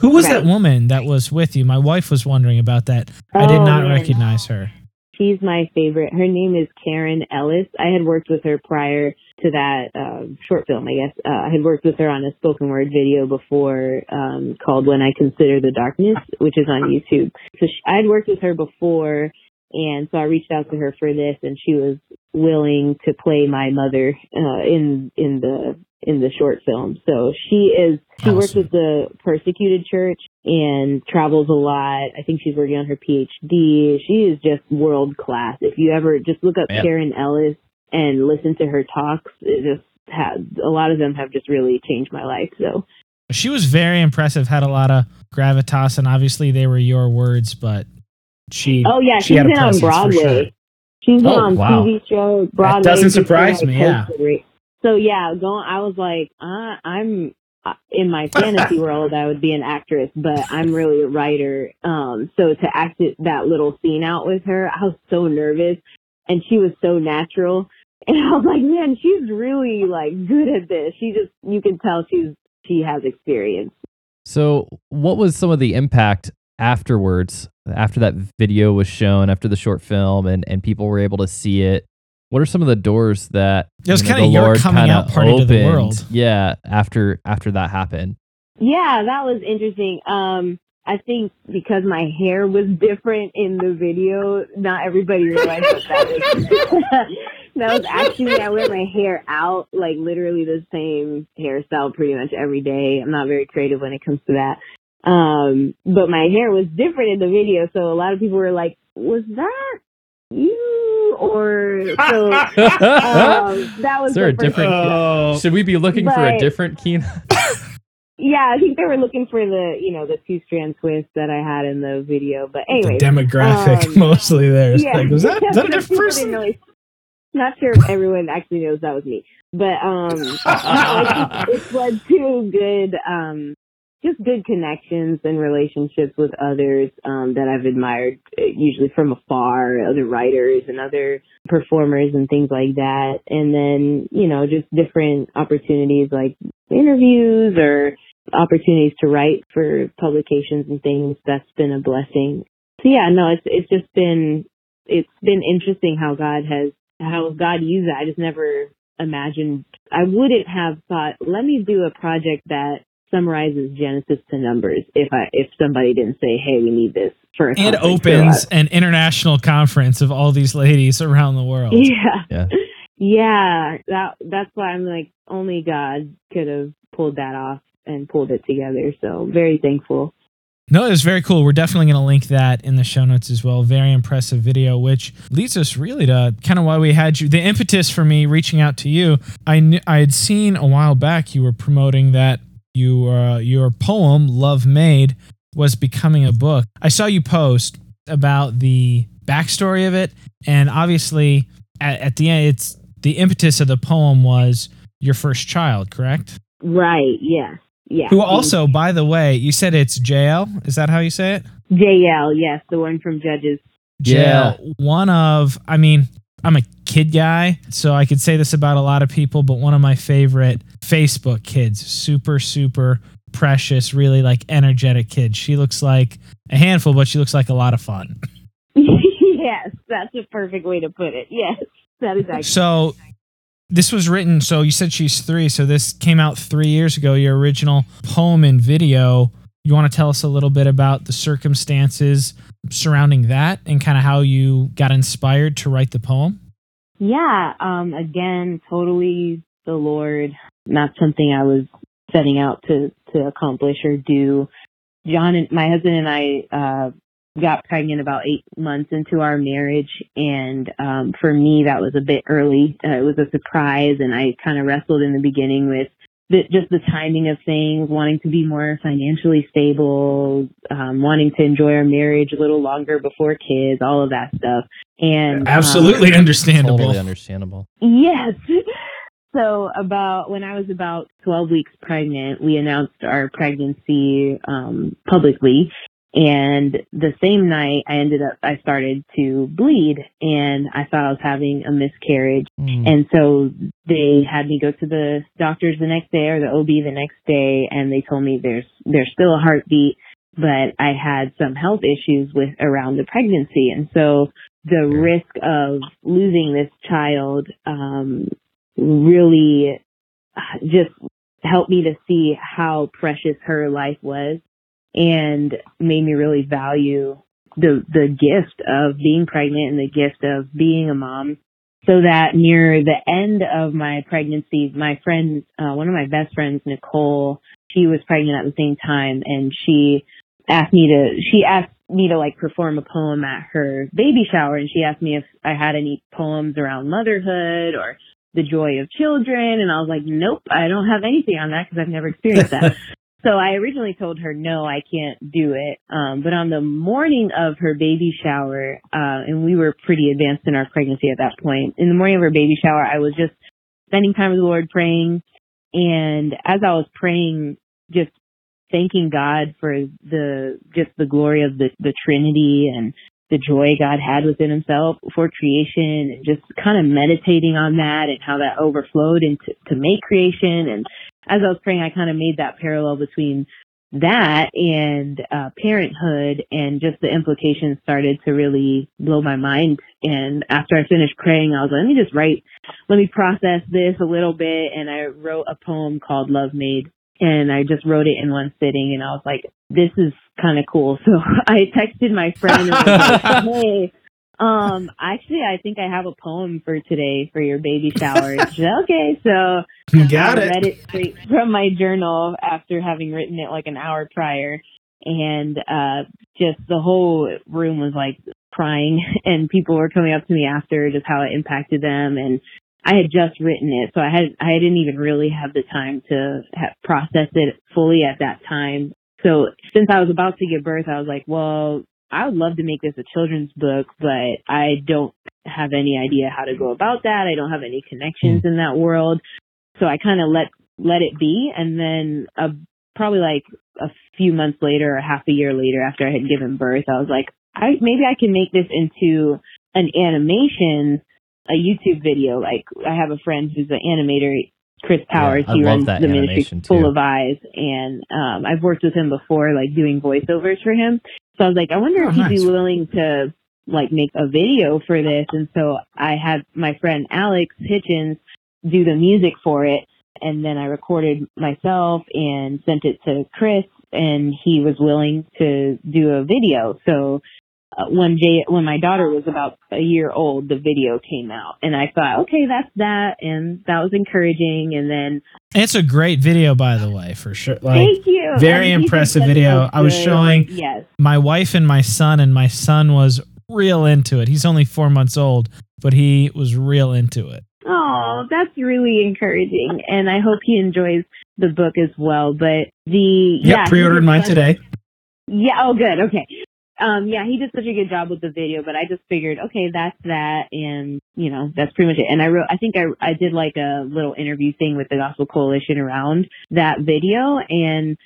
who was right. that woman that was with you? My wife was wondering about that. Oh, I did not man. recognize her. She's my favorite. Her name is Karen Ellis. I had worked with her prior to that uh, short film, I guess. Uh, I had worked with her on a spoken word video before um, called When I Consider the Darkness, which is on YouTube. So she, I had worked with her before, and so I reached out to her for this, and she was willing to play my mother uh, in in the in the short film. So she is, she awesome. works with the persecuted church and travels a lot. I think she's working on her P H D. She is just world class. If you ever just look up yeah. Karen Ellis and listen to her talks, it just has, a lot of them have just really changed my life. So she was very impressive, had a lot of gravitas, and obviously they were your words, but she, oh yeah, she she's had been on Broadway. Sure. She's been oh, on wow. T V show, Broadway. That doesn't surprise me, yeah. So yeah, going, I was like, uh, I'm in my fantasy world, I would be an actress, but I'm really a writer. Um, so to act it, that little scene out with her, I was so nervous, and she was so natural, and I was like, man, she's really like good at this. She just, you can tell she's she has experience. So, what was some of the impact afterwards, after that video was shown, after the short film, and and people were able to see it? What are some of the doors that it was kind of your coming out party to the world? Yeah, after after that happened. Yeah, that was interesting. Um, I think because my hair was different in the video, not everybody realized what that was. That was actually, I wear my hair out, like literally the same hairstyle pretty much every day. I'm not very creative when it comes to that. Um, but my hair was different in the video, so a lot of people were like, was that you? Or so um, that was, is there a different uh, should we be looking but, for a different Keena? Yeah, I think they were looking for the you know the two strand twist that I had in the video, but anyway, demographic um, mostly there. Yeah, like, was that, yeah, that a different person? Really, not sure if everyone actually knows that was me, but um no, it's, it's led to good um just good connections and relationships with others um, that I've admired, usually from afar, other writers and other performers and things like that. And then, you know, just different opportunities like interviews or opportunities to write for publications and things. That's been a blessing. So yeah, no, it's it's just been, it's been interesting how God has, how God used it. I just never imagined, I wouldn't have thought, let me do a project that summarizes Genesis to Numbers if I if somebody didn't say, hey, we need this for a conference. It opens an international conference of all these ladies around the world. Yeah. Yeah. Yeah. That that's why I'm like, only God could have pulled that off and pulled it together. So very thankful. No, it was very cool. We're definitely going to link that in the show notes as well. Very impressive video, which leads us really to kind of why we had you. The impetus for me reaching out to you, I knew, I had seen a while back you were promoting that You, uh, your poem, Love Made, was becoming a book. I saw you post about the backstory of it, and obviously at, at the end, it's the impetus of the poem was your first child, correct? Right, yeah. Yeah. Who also, by the way, you said it's Jael? Is that how you say it? Jael, yes, the one from Judges. Jael, yeah. One of, I mean, I'm a kid guy, so I could say this about a lot of people, but one of my favorite Facebook kids, super, super precious, really like energetic kid. She looks like a handful, but she looks like a lot of fun. Yes, that's a perfect way to put it. Yes, that is accurate. So this was written, so you said she's three, so this came out three years ago, your original poem and video. You want to tell us a little bit about the circumstances surrounding that and kind of how you got inspired to write the poem? Yeah, um, again, totally the Lord, not something I was setting out to, to accomplish or do. John and my husband and I uh, got pregnant about eight months into our marriage. And um, for me, that was a bit early. Uh, it was a surprise. And I kind of wrestled in the beginning with The, just the timing of things, wanting to be more financially stable, um, wanting to enjoy our marriage a little longer before kids, all of that stuff. And absolutely um, understandable. Totally understandable. Yes. So about when I was about twelve weeks pregnant, we announced our pregnancy um, publicly. And the same night I ended up, I started to bleed and I thought I was having a miscarriage. Mm. And so they had me go to the doctors the next day or the O B the next day. And they told me there's, there's still a heartbeat, but I had some health issues with around the pregnancy. And so the risk of losing this child, um, really just helped me to see how precious her life was, and made me really value the the gift of being pregnant and the gift of being a mom so that near the end of my pregnancy, my friend, uh, one of my best friends, Nicole, she was pregnant at the same time, and she asked me to, she asked me to like perform a poem at her baby shower. And she asked me if I had any poems around motherhood or the joy of children. And I was like, nope, I don't have anything on that because I've never experienced that. So I originally told her, no, I can't do it. Um, but on the morning of her baby shower, uh, and we were pretty advanced in our pregnancy at that point, in the morning of her baby shower, I was just spending time with the Lord praying. And as I was praying, just thanking God for the, just the glory of the, the Trinity and the joy God had within himself for creation, and just kind of meditating on that and how that overflowed into to make creation. And as I was praying, I kind of made that parallel between that and uh, parenthood, and just the implications started to really blow my mind. And after I finished praying, I was like, let me just write, let me process this a little bit. And I wrote a poem called Love Made, and I just wrote it in one sitting, and I was like, this is kind of cool. So I texted my friend and was like, hey, um, actually, I think I have a poem for today for your baby shower. She said, okay, so you got I it. read it straight from my journal after having written it like an hour prior. And uh, just the whole room was like crying, and people were coming up to me after just how it impacted them. And I had just written it, so I had I didn't even really have the time to ha- process it fully at that time. So since I was about to give birth, I was like, well, I would love to make this a children's book, but I don't have any idea how to go about that. I don't have any connections in that world. So I kind of let let it be. And then uh, probably like a few months later or half a year later, after I had given birth, I was like, I maybe I can make this into an animation, a YouTube video. Like, I have a friend who's an animator, Chris Powers. Yeah, he runs the ministry Full of Eyes, and um, I've worked with him before, like doing voiceovers for him. So I was like, I wonder oh, if he'd nice. be willing to like make a video for this. And so I had my friend Alex Hitchens do the music for it, and then I recorded myself and sent it to Chris, and he was willing to do a video. So Uh, when Jay, when my daughter was about a year old, the video came out, and I thought, okay, that's that, and that was encouraging. And then it's a great video, by the way, for sure. Like, thank you. Very and impressive video. I was showing yes. my wife and my son, and my son was real into it. He's only four months old, but he was real into it. Oh, that's really encouraging, and I hope he enjoys the book as well. But the yep, yeah, pre-ordered mine today. Yeah. Oh, good. Okay. Um, yeah, he did such a good job with the video, but I just figured, okay, that's that. And, you know, that's pretty much it. And I wrote, I think I, I did like a little interview thing with the Gospel Coalition around that video. And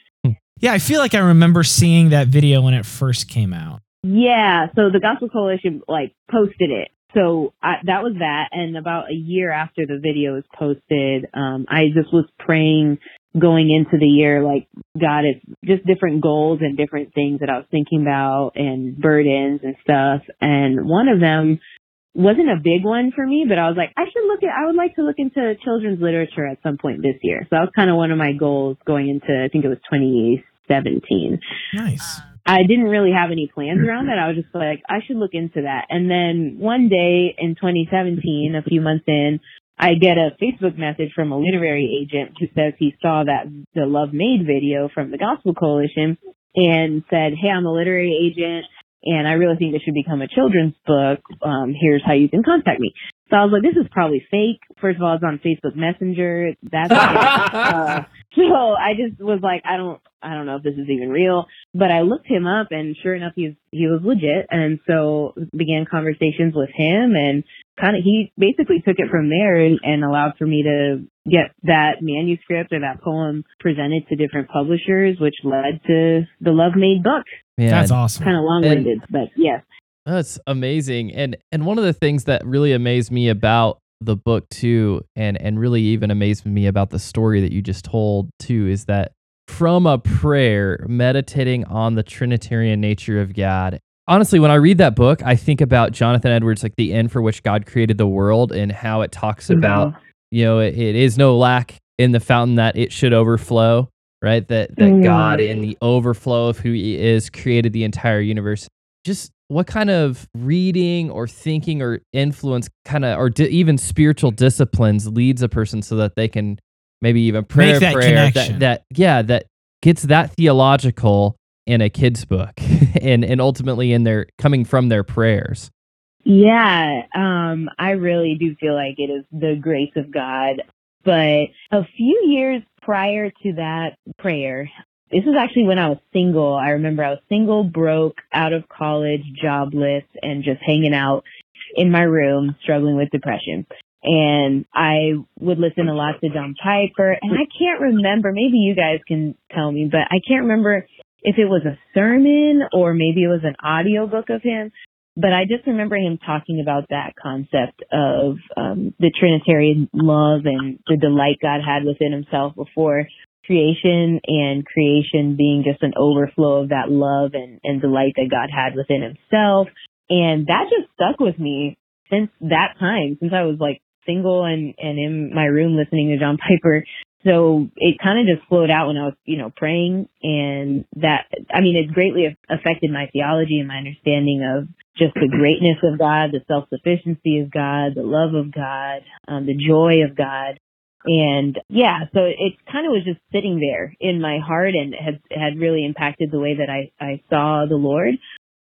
yeah, I feel like I remember seeing that video when it first came out. Yeah. So the Gospel Coalition like posted it. So I, that was that. And about a year after the video was posted, um, I just was praying going into the year, like, God, it's just different goals and different things that I was thinking about and burdens and stuff. And one of them wasn't a big one for me, but I was like, I should look at, I would like to look into children's literature at some point this year. So that was kind of one of my goals going into, I think it was twenty seventeen. Nice. I didn't really have any plans around that. I was just like, I should look into that. And then one day in twenty seventeen, a few months in, I get a Facebook message from a literary agent who says he saw that the Love Made video from the Gospel Coalition and said, hey, I'm a literary agent, and I really think this should become a children's book. Um, here's how you can contact me. So I was like, this is probably fake. First of all, it's on Facebook Messenger. That's uh, so I just was like, I don't, I don't know if this is even real. But I looked him up, and sure enough, he was, he was legit. And so began conversations with him, and kind of he basically took it from there and, and allowed for me to get that manuscript or that poem presented to different publishers, which led to the Love Made book. Yeah, that's awesome. Kind of long-winded, and, but yes. That's amazing. And and one of the things that really amazed me about the book too, and and really even amazed me about the story that you just told too, is that from a prayer meditating on the Trinitarian nature of God. Honestly, when I read that book, I think about Jonathan Edwards, like the end for which God created the world, and how it talks mm-hmm. about, you know, it, it is no lack in the fountain that it should overflow, right? That that mm-hmm. God in the overflow of who he is created the entire universe. just what kind of reading or thinking or influence kind of, or di- even spiritual disciplines leads a person so that they can maybe even pray Make that prayer that, that, yeah, that gets that theological in a kid's book and, and ultimately in their coming from their prayers. Yeah. Um, I really do feel like it is the grace of God. But a few years prior to that prayer, this is actually when I was single. I remember I was single, broke, out of college, jobless, and just hanging out in my room, struggling with depression. And I would listen to lots of John Piper. And I can't remember, maybe you guys can tell me, but I can't remember if it was a sermon or maybe it was an audiobook of him. But I just remember him talking about that concept of um, the Trinitarian love and the delight God had within himself before creation, and creation being just an overflow of that love and, and delight that God had within himself. And that just stuck with me since that time, since I was like single and, and in my room listening to John Piper. So it kind of just flowed out when I was, you know, praying. And that, I mean, it greatly affected my theology and my understanding of just the greatness of God, the self-sufficiency of God, the love of God, um, the joy of God. And yeah, so it kind of was just sitting there in my heart, and had had really impacted the way that I, I saw the Lord.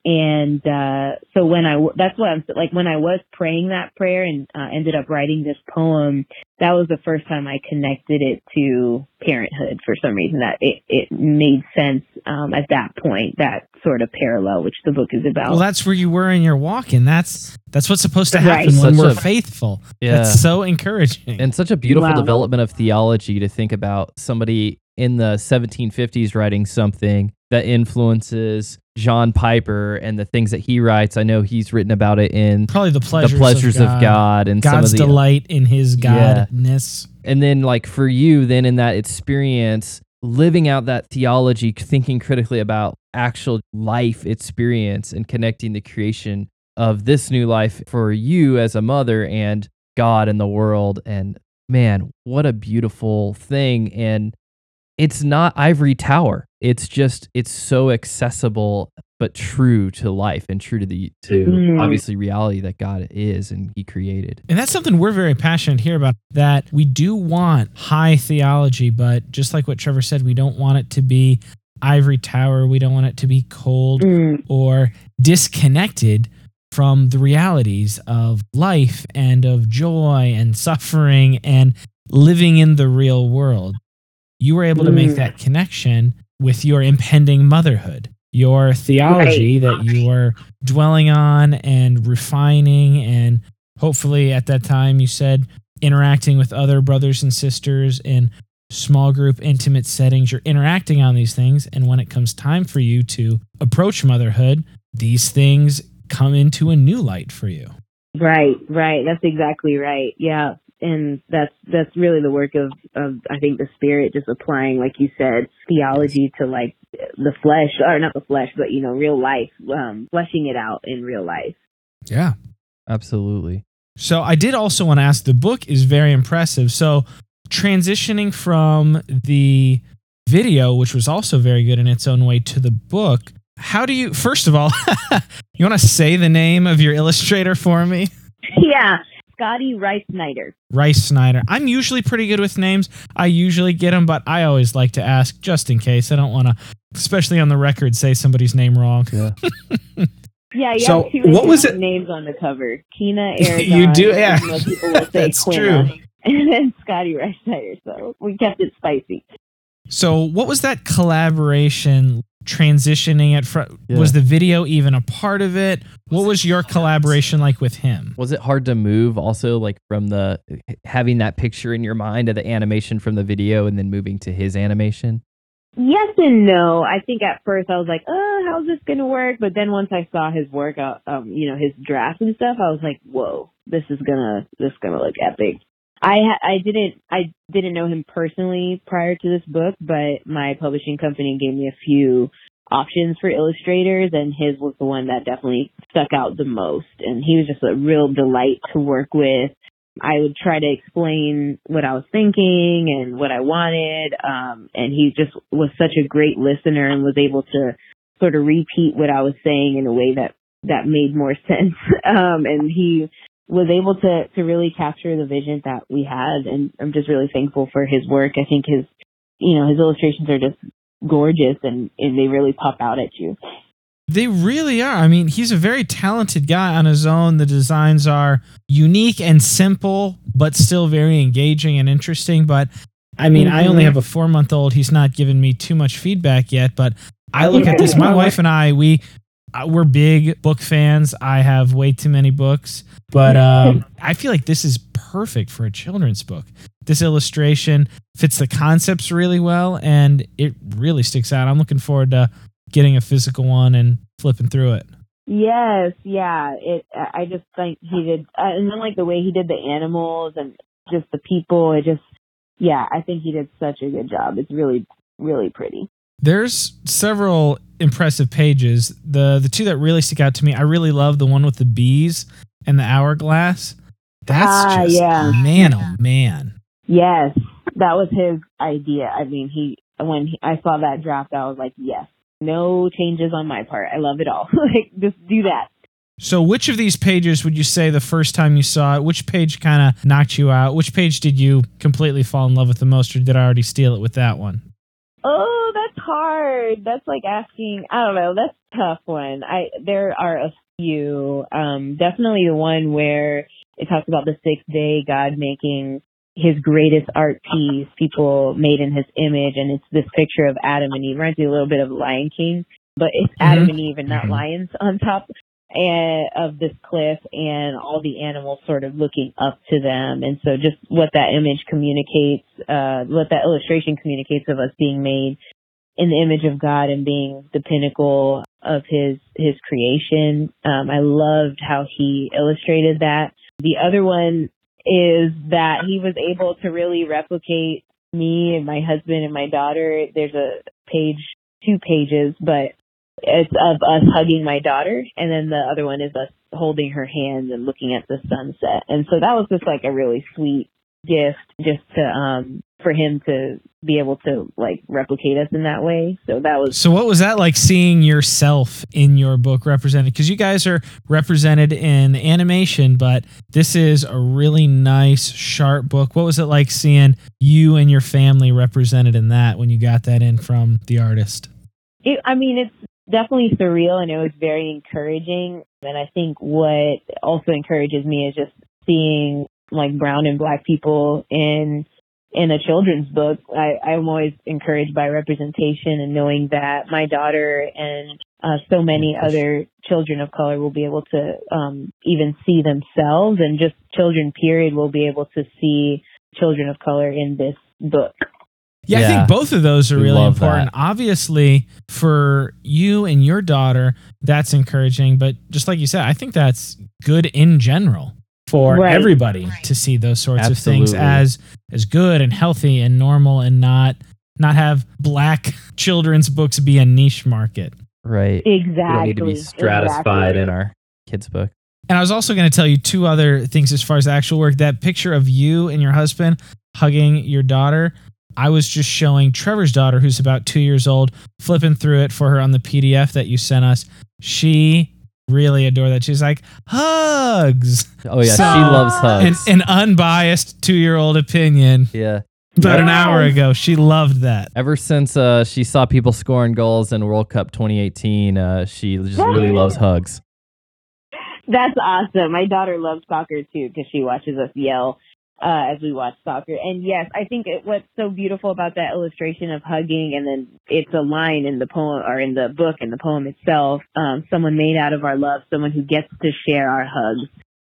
And uh, so when I, that's what I'm, like when I was praying that prayer and uh, ended up writing this poem, that was the first time I connected it to parenthood for some reason, that it, it made sense um, at that point, that sort of parallel, which the book is about. Well, that's where you were in your walk, and that's, that's what's supposed to happen right. when we're a, faithful. Yeah. That's so encouraging. And such a beautiful wow. development of theology, to think about somebody in the seventeen fifties writing something that influences John Piper and the things that he writes. I know he's written about it in probably the pleasures, the pleasures of, God, of God and God's some of the delight in his godness. Yeah. And then like for you, then in that experience, living out that theology, thinking critically about actual life experience and connecting the creation of this new life for you as a mother and God and the world. And man, what a beautiful thing. And it's not ivory tower. It's just, it's so accessible, but true to life and true to the, to mm. obviously reality that God is and he created. And that's something we're very passionate here about, that we do want high theology, but just like what Trevor said, we don't want it to be ivory tower. We don't want it to be cold mm. or disconnected from the realities of life and of joy and suffering and living in the real world. You were able to make that connection with your impending motherhood, your theology right. that you were dwelling on and refining, and hopefully at that time, you said, interacting with other brothers and sisters in small group, intimate settings. You're interacting on these things, and when it comes time for you to approach motherhood, these things come into a new light for you. Right, right. That's exactly right. Yeah. And that's that's really the work of, of, I think, the Spirit, just applying, like you said, theology to, like, the flesh, or not the flesh, but, you know, real life, um, fleshing it out in real life. Yeah, absolutely. So I did also want to ask, the book is very impressive. So transitioning from the video, which was also very good in its own way, to the book, how do you, first of all, you want to say the name of your illustrator for me? Yeah. Scotty Reisnider. Reisnider. I'm usually pretty good with names. I usually get them, but I always like to ask just in case. I don't want to, especially on the record, say somebody's name wrong. Yeah, yeah. You so have two what was it? Names on the cover. Quina Aragón. You do, yeah. People will say that's Quina, true. And then Scotty Reisnider. So we kept it spicy. So what was that collaboration? Transitioning it from yeah. was the video even a part of it? What was your collaboration like with him? Was it hard to move also, like from the having that picture in your mind of the animation from the video and then moving to his animation? Yes and no. I think at first I was like, oh, how's this gonna work? But then once I saw his work, um, you know, his drafts and stuff, I was like, whoa, this is gonna this is gonna look epic. I I didn't I didn't know him personally prior to this book, but my publishing company gave me a few options for illustrators, and his was the one that definitely stuck out the most. And he was just a real delight to work with. I would try to explain what I was thinking and what I wanted, um, and he just was such a great listener and was able to sort of repeat what I was saying in a way that, that made more sense. Um, and he was able to, to really capture the vision that we had. And I'm just really thankful for his work. I think his, you know, his illustrations are just gorgeous, and, and they really pop out at you. They really are. I mean, he's a very talented guy on his own. The designs are unique and simple, but still very engaging and interesting. But I mean, mm-hmm. I only have a four-month-old. He's not given me too much feedback yet, but I look at this. My wife and I, we, we're big book fans. I have way too many books, but um, I feel like this is perfect for a children's book. This illustration fits the concepts really well, and it really sticks out. I'm looking forward to getting a physical one and flipping through it. Yes, yeah. It. I just think he did, uh, and then like the way he did the animals and just the people. It just, yeah. I think he did such a good job. It's really, really pretty. There's several impressive pages. the The two that really stick out to me. I really love the one with the bees and the hourglass. That's ah, just yeah. man, oh man. Yes, that was his idea. I mean, he when he, I saw that draft, I was like, yes. No changes on my part. I love it all. Like, just do that. So which of these pages would you say the first time you saw it, which page kind of knocked you out? Which page did you completely fall in love with the most, or did I already steal it with that one? Oh, that's hard. That's like asking, I don't know, that's a tough one. I There are a few. Um, definitely the one where it talks about the sixth day, God making his greatest art piece, people made in his image, and it's this picture of Adam and Eve. Reminds me a little bit of Lion King, but it's Adam mm-hmm. and Eve and not lions on top and, of this cliff, and all the animals sort of looking up to them. And so just what that image communicates, uh, what that illustration communicates of us being made in the image of God and being the pinnacle of his, his creation. Um, I loved how he illustrated that. The other one is that he was able to really replicate me and my husband and my daughter. There's a page, two pages, but it's of us hugging my daughter. And then the other one is us holding her hands and looking at the sunset. And so that was just like a really sweet gift just to, um, for him to be able to like replicate us in that way. So that was, so what was that like seeing yourself in your book represented? Cause you guys are represented in animation, but this is a really nice, sharp book. What was it like seeing you and your family represented in that when you got that in from the artist? It, I mean, it's definitely surreal, and it was very encouraging. And I think what also encourages me is just seeing like brown and black people in in a children's book. I, I'm always encouraged by representation, and knowing that my daughter and uh, so many other children of color will be able to um, even see themselves, and just children period will be able to see children of color in this book. Yeah, yeah. I think both of those are really important. That. Obviously, for you and your daughter, that's encouraging. But just like you said, I think that's good in general. For right. everybody right. to see those sorts Absolutely. Of things as as good and healthy and normal, and not not have black children's books be a niche market. Right. Exactly. We don't need to be stratified exactly. in our kids' book. And I was also going to tell you two other things as far as the actual work. That picture of you and your husband hugging your daughter, I was just showing Trevor's daughter, who's about two years old, flipping through it for her on the P D F that you sent us. She really adore that. She's like, hugs. Oh yeah, so, she loves hugs. An, an unbiased two-year-old opinion. Yeah. About yeah. an hour ago, she loved that. Ever since uh, she saw people scoring goals in World Cup twenty eighteen, uh, she just really loves hugs. That's awesome. My daughter loves soccer too, because she watches us yell uh, as we watch soccer. And yes, I think it, what's so beautiful about that illustration of hugging, and then it's a line in the poem or in the book, in the poem itself, um, someone made out of our love, someone who gets to share our hugs,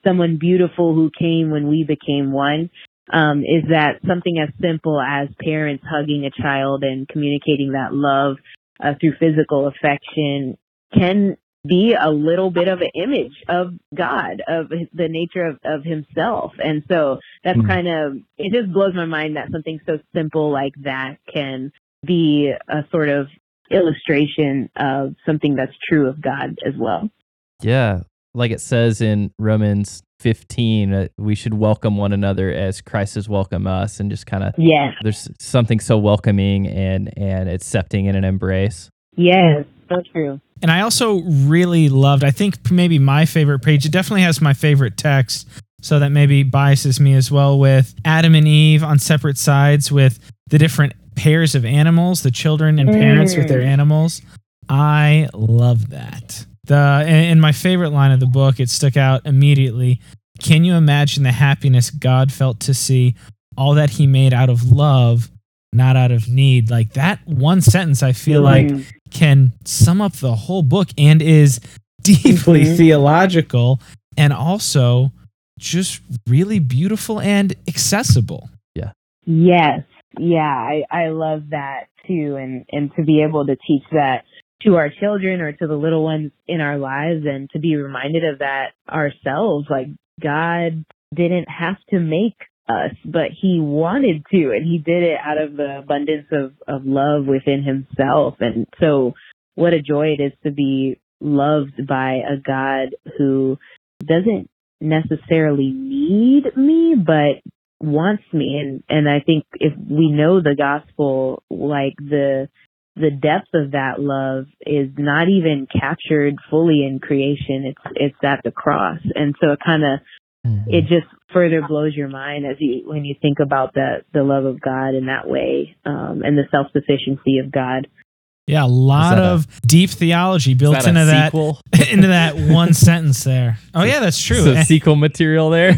someone beautiful who came when we became one, um, is that something as simple as parents hugging a child and communicating that love uh, through physical affection can be a little bit of an image of God, of the nature of, of himself. And so that's mm. kind of, it just blows my mind that something so simple like that can be a sort of illustration of something that's true of God as well. Yeah. Like it says in Romans fifteen, uh, we should welcome one another as Christ has welcomed us, and just kind of, yeah. there's something so welcoming and, and accepting in an embrace. Yes. so true. And I also really loved, I think maybe my favorite page, it definitely has my favorite text, so that maybe biases me as well, with Adam and Eve on separate sides with the different pairs of animals, the children and parents mm. with their animals. I love that. The and my favorite line of the book, it stuck out immediately. Can you imagine the happiness God felt to see all that he made out of love, not out of need? Like that one sentence, I feel mm. like can sum up the whole book and is deeply mm-hmm. theological and also just really beautiful and accessible. Yeah. Yes. Yeah. I, I love that too. And, and to be able to teach that to our children or to the little ones in our lives and to be reminded of that ourselves, like God didn't have to make us, but he wanted to, and he did it out of the abundance of, of love within himself. And so what a joy it is to be loved by a God who doesn't necessarily need me, but wants me. And, and I think if we know the gospel, like the, the depth of that love is not even captured fully in creation. It's, it's at the cross. And so it kind of, mm-hmm. it just further blows your mind as you, when you think about the, the love of God in that way, um, and the self-sufficiency of God. Yeah. A lot of a, deep theology built that into that, into that one sentence there. Oh yeah, that's true. So sequel material there.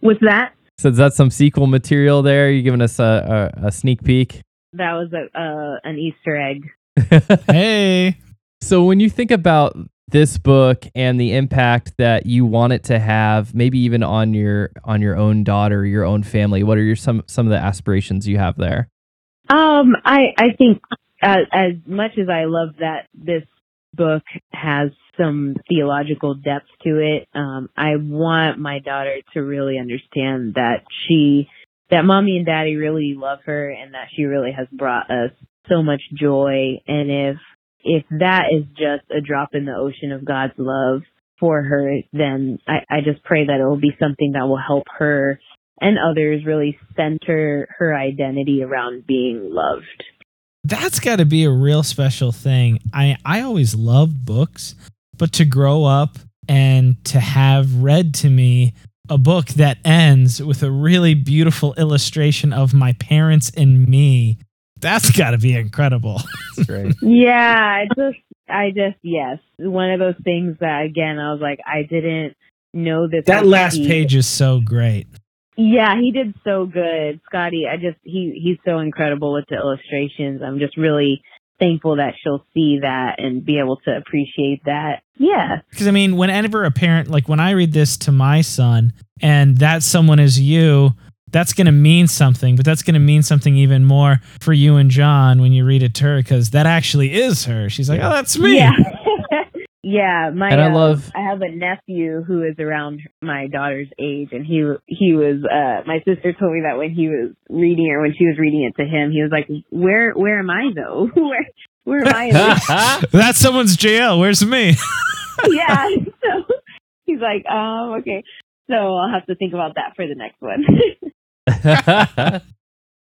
What's that? So is that some sequel material there? You're giving us a, a, a sneak peek. That was a, uh, an Easter egg. Hey. So when you think about this book and the impact that you want it to have, maybe even on your on your own daughter, your own family, what are your some some of the aspirations you have there? Um, I I think as, as much as I love that this book has some theological depth to it, um, I want my daughter to really understand that she, that mommy and daddy really love her, and that she really has brought us so much joy. And if if that is just a drop in the ocean of God's love for her, then I, I just pray that it will be something that will help her and others really center her identity around being loved. That's got to be a real special thing. I, I always loved books, but to grow up and to have read to me a book that ends with a really beautiful illustration of my parents and me, that's got to be incredible. That's right. Yeah, I just, I just, yes. One of those things that, again, I was like, I didn't know that. That last he, page is so great. Yeah, he did so good, Scotty. I just, he, he's so incredible with the illustrations. I'm just really thankful that she'll see that and be able to appreciate that. Yeah. Because, I mean, whenever a parent, like when I read this to my son and that someone is you, that's going to mean something, but that's going to mean something even more for you and John when you read it to her, because that actually is her. She's like, oh, that's me. Yeah. Yeah, my and I, uh, love... I have a nephew who is around my daughter's age, and he he was. Uh, my sister told me that when he was reading, or when she was reading it to him, he was like, "Where where am I though? where where am I?" That's someone's J L. Where's me? Yeah. So he's like, "Oh, okay." So I'll have to think about that for the next one.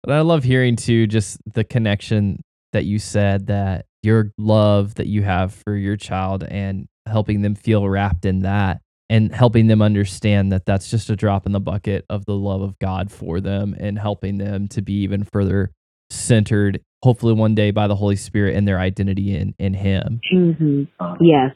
But I love hearing too, just the connection that you said that. Your love that you have for your child and helping them feel wrapped in that and helping them understand that that's just a drop in the bucket of the love of God for them and helping them to be even further centered, hopefully one day by the Holy Spirit and their identity in, in him. Mm-hmm. Um, yes.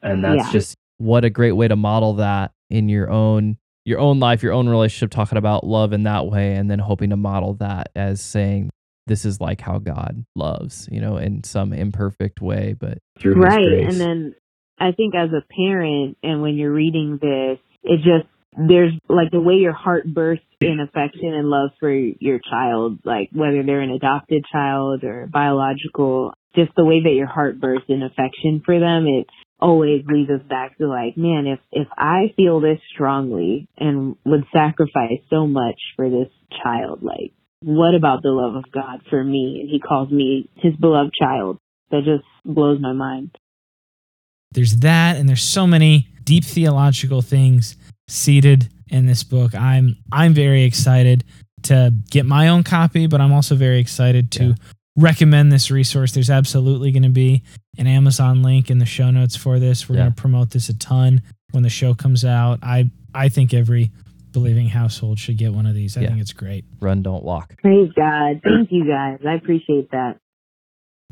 And that's yeah. just what a great way to model that in your own, your own life, your own relationship, talking about love in that way. And then hoping to model that as saying, this is like how God loves, you know, in some imperfect way, but through his right. grace. And then I think as a parent, and when you're reading this, it just, there's like the way your heart bursts in affection and love for your child, like whether they're an adopted child or biological, just the way that your heart bursts in affection for them, it always leads us back to like, man, if, if I feel this strongly and would sacrifice so much for this child, like, what about the love of God for me? And he calls me his beloved child. That just blows my mind. There's that, and there's so many deep theological things seated in this book. I'm I'm very excited to get my own copy, but I'm also very excited to yeah. recommend this resource. There's absolutely going to be an Amazon link in the show notes for this. We're yeah. going to promote this a ton when the show comes out. I, I think every believing household should get one of these. I yeah. think it's great. Run, don't walk. Praise God. Thank you guys. I appreciate that.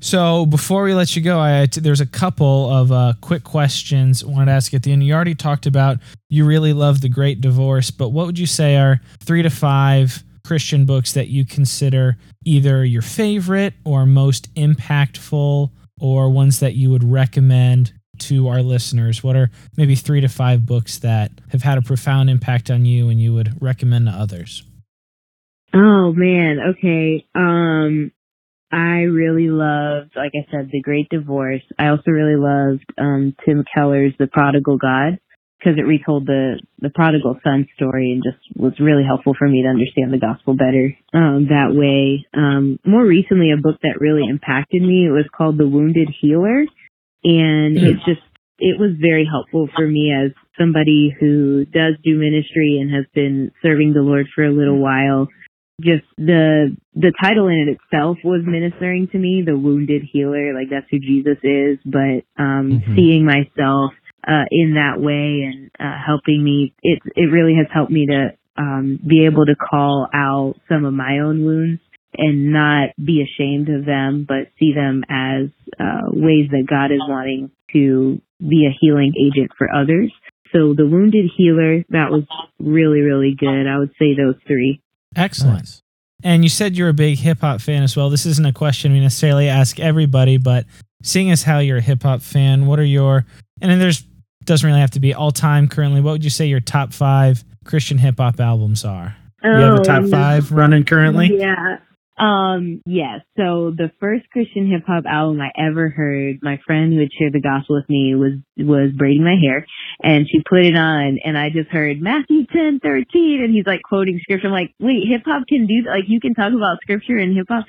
So before we let you go, I, there's a couple of uh, quick questions I wanted to ask at the end. You already talked about you really love The Great Divorce, but what would you say are three to five Christian books that you consider either your favorite or most impactful, or ones that you would recommend to our listeners? What are maybe three to five books that have had a profound impact on you and you would recommend to others? Oh, man. Okay. Um... I really loved, like I said, The Great Divorce. I also really loved um, Tim Keller's The Prodigal God, because it retold the, the prodigal son story and just was really helpful for me to understand the gospel better um, that way. Um, more recently, a book that really impacted me, it was called The Wounded Healer. And it's just, it was very helpful for me as somebody who does do ministry and has been serving the Lord for a little while. Just the the title in it itself was ministering to me, The Wounded Healer, like that's who Jesus is, but um, mm-hmm. seeing myself uh, in that way and uh, helping me, it it really has helped me to um, be able to call out some of my own wounds and not be ashamed of them, but see them as uh, ways that God is wanting to be a healing agent for others. So The Wounded Healer, that was really, really good. I would say those three. Excellent. Nice. And you said you're a big hip-hop fan as well. This isn't a question we necessarily ask everybody, but seeing as how you're a hip-hop fan, what are your, and then there's, doesn't really have to be all time currently, what would you say your top five Christian hip-hop albums are? Oh, you have a top five running currently? Yeah. Um, yeah. So the first Christian hip-hop album I ever heard, my friend who had shared the gospel with me was was braiding my hair, and she put it on, and I just heard Matthew ten thirteen, and he's like quoting scripture. I'm like, wait, hip-hop can do that? Like, you can talk about scripture in hip-hop?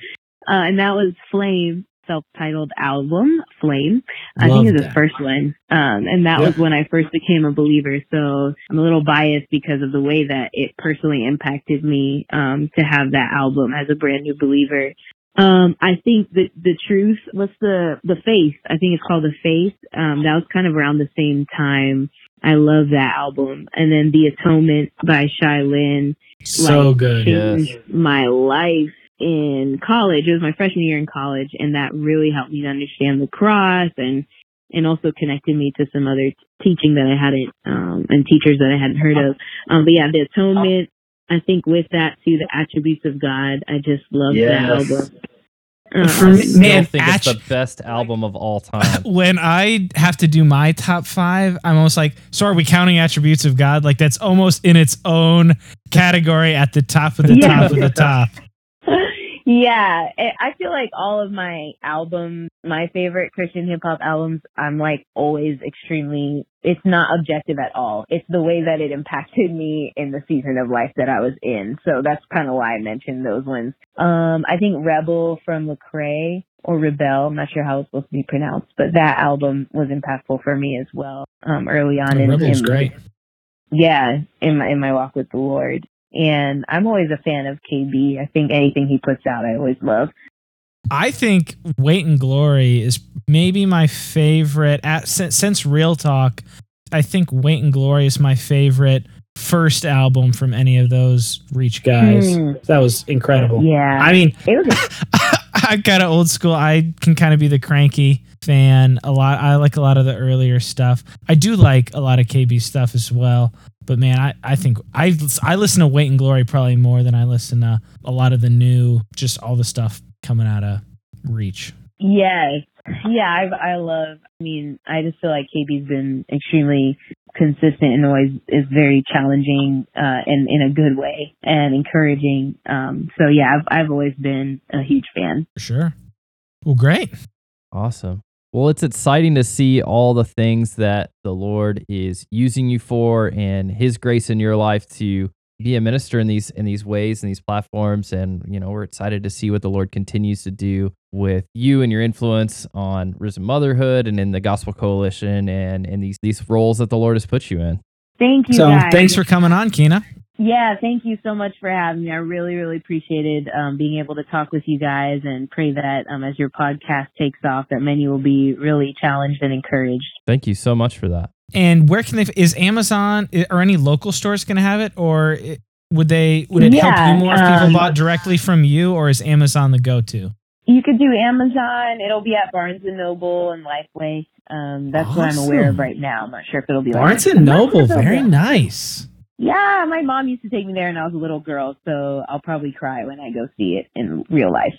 Uh, and that was Flame, self-titled album, Flame. I Love think it was the first one. Um, and that yeah. was when I first became a believer. So I'm a little biased because of the way that it personally impacted me um, to have that album as a brand new believer. Um, I think that the truth, what's the, the Faith? I think it's called The Faith. Um, that was kind of around the same time. I love that album. And then The Atonement by Shai Lin. So like, good. Changed yes. my life. In college, it was my freshman year in college, and that really helped me to understand the cross, and and also connected me to some other teaching that I hadn't um, and teachers that I hadn't heard of. Um, but yeah, The Atonement. I think with that too, The Attributes of God. I just love yes. that album. Uh, For me, I still man, think it's att- the best album of all time. When I have to do my top five, I'm almost like, so are we counting Attributes of God? Like that's almost in its own category at the top of the yeah. top of the top. Yeah, I feel like all of my albums, my favorite Christian hip-hop albums, I'm like always extremely, it's not objective at all. It's the way that it impacted me in the season of life that I was in. So that's kind of why I mentioned those ones. Um, I think Rebel from Lecrae or Rebel, I'm not sure how it's supposed to be pronounced, but that album was impactful for me as well um, early on. Oh, in, Rebel's in, great. Yeah, in my, in my walk with the Lord. And I'm always a fan of K B. I think anything he puts out, I always love. I think Wait and Glory is maybe my favorite. At, since, since Real Talk, I think Wait and Glory is my favorite first album from any of those Reach guys. Mm. That was incredible. Yeah. I mean, it was- I'm kind of old school. I can kind of be the cranky fan a lot. I like a lot of the earlier stuff. I do like a lot of K B stuff as well. But, man, I, I think I I listen to Wait and Glory probably more than I listen to a lot of the new, just all the stuff coming out of Reach. Yeah. Yeah, I, I love, I mean, I just feel like K B's been extremely consistent and always is very challenging uh, and in a good way and encouraging. Um, so, yeah, I've, I've always been a huge fan. For sure. Well, great. Awesome. Well, it's exciting to see all the things that the Lord is using you for and his grace in your life to be a minister in these in these ways and these platforms. And, you know, we're excited to see what the Lord continues to do with you and your influence on Risen Motherhood and in the Gospel Coalition and in these, these roles that the Lord has put you in. Thank you, So guys. Thanks for coming on, Quina. Yeah, thank you so much for having me. I really, really appreciated um, being able to talk with you guys, and pray that um, as your podcast takes off, that many will be really challenged and encouraged. Thank you so much for that. And where can they, is Amazon or any local stores going to have it, or would they, would it yeah, help you more if people um, bought directly from you, or is Amazon the go-to? You could do Amazon. It'll be at Barnes and Noble and Lifeway. Um, that's awesome. What I'm aware of right now. I'm not sure if it'll be Barnes like and Noble. Very nice. Yeah, my mom used to take me there when I was a little girl, so I'll probably cry when I go see it in real life,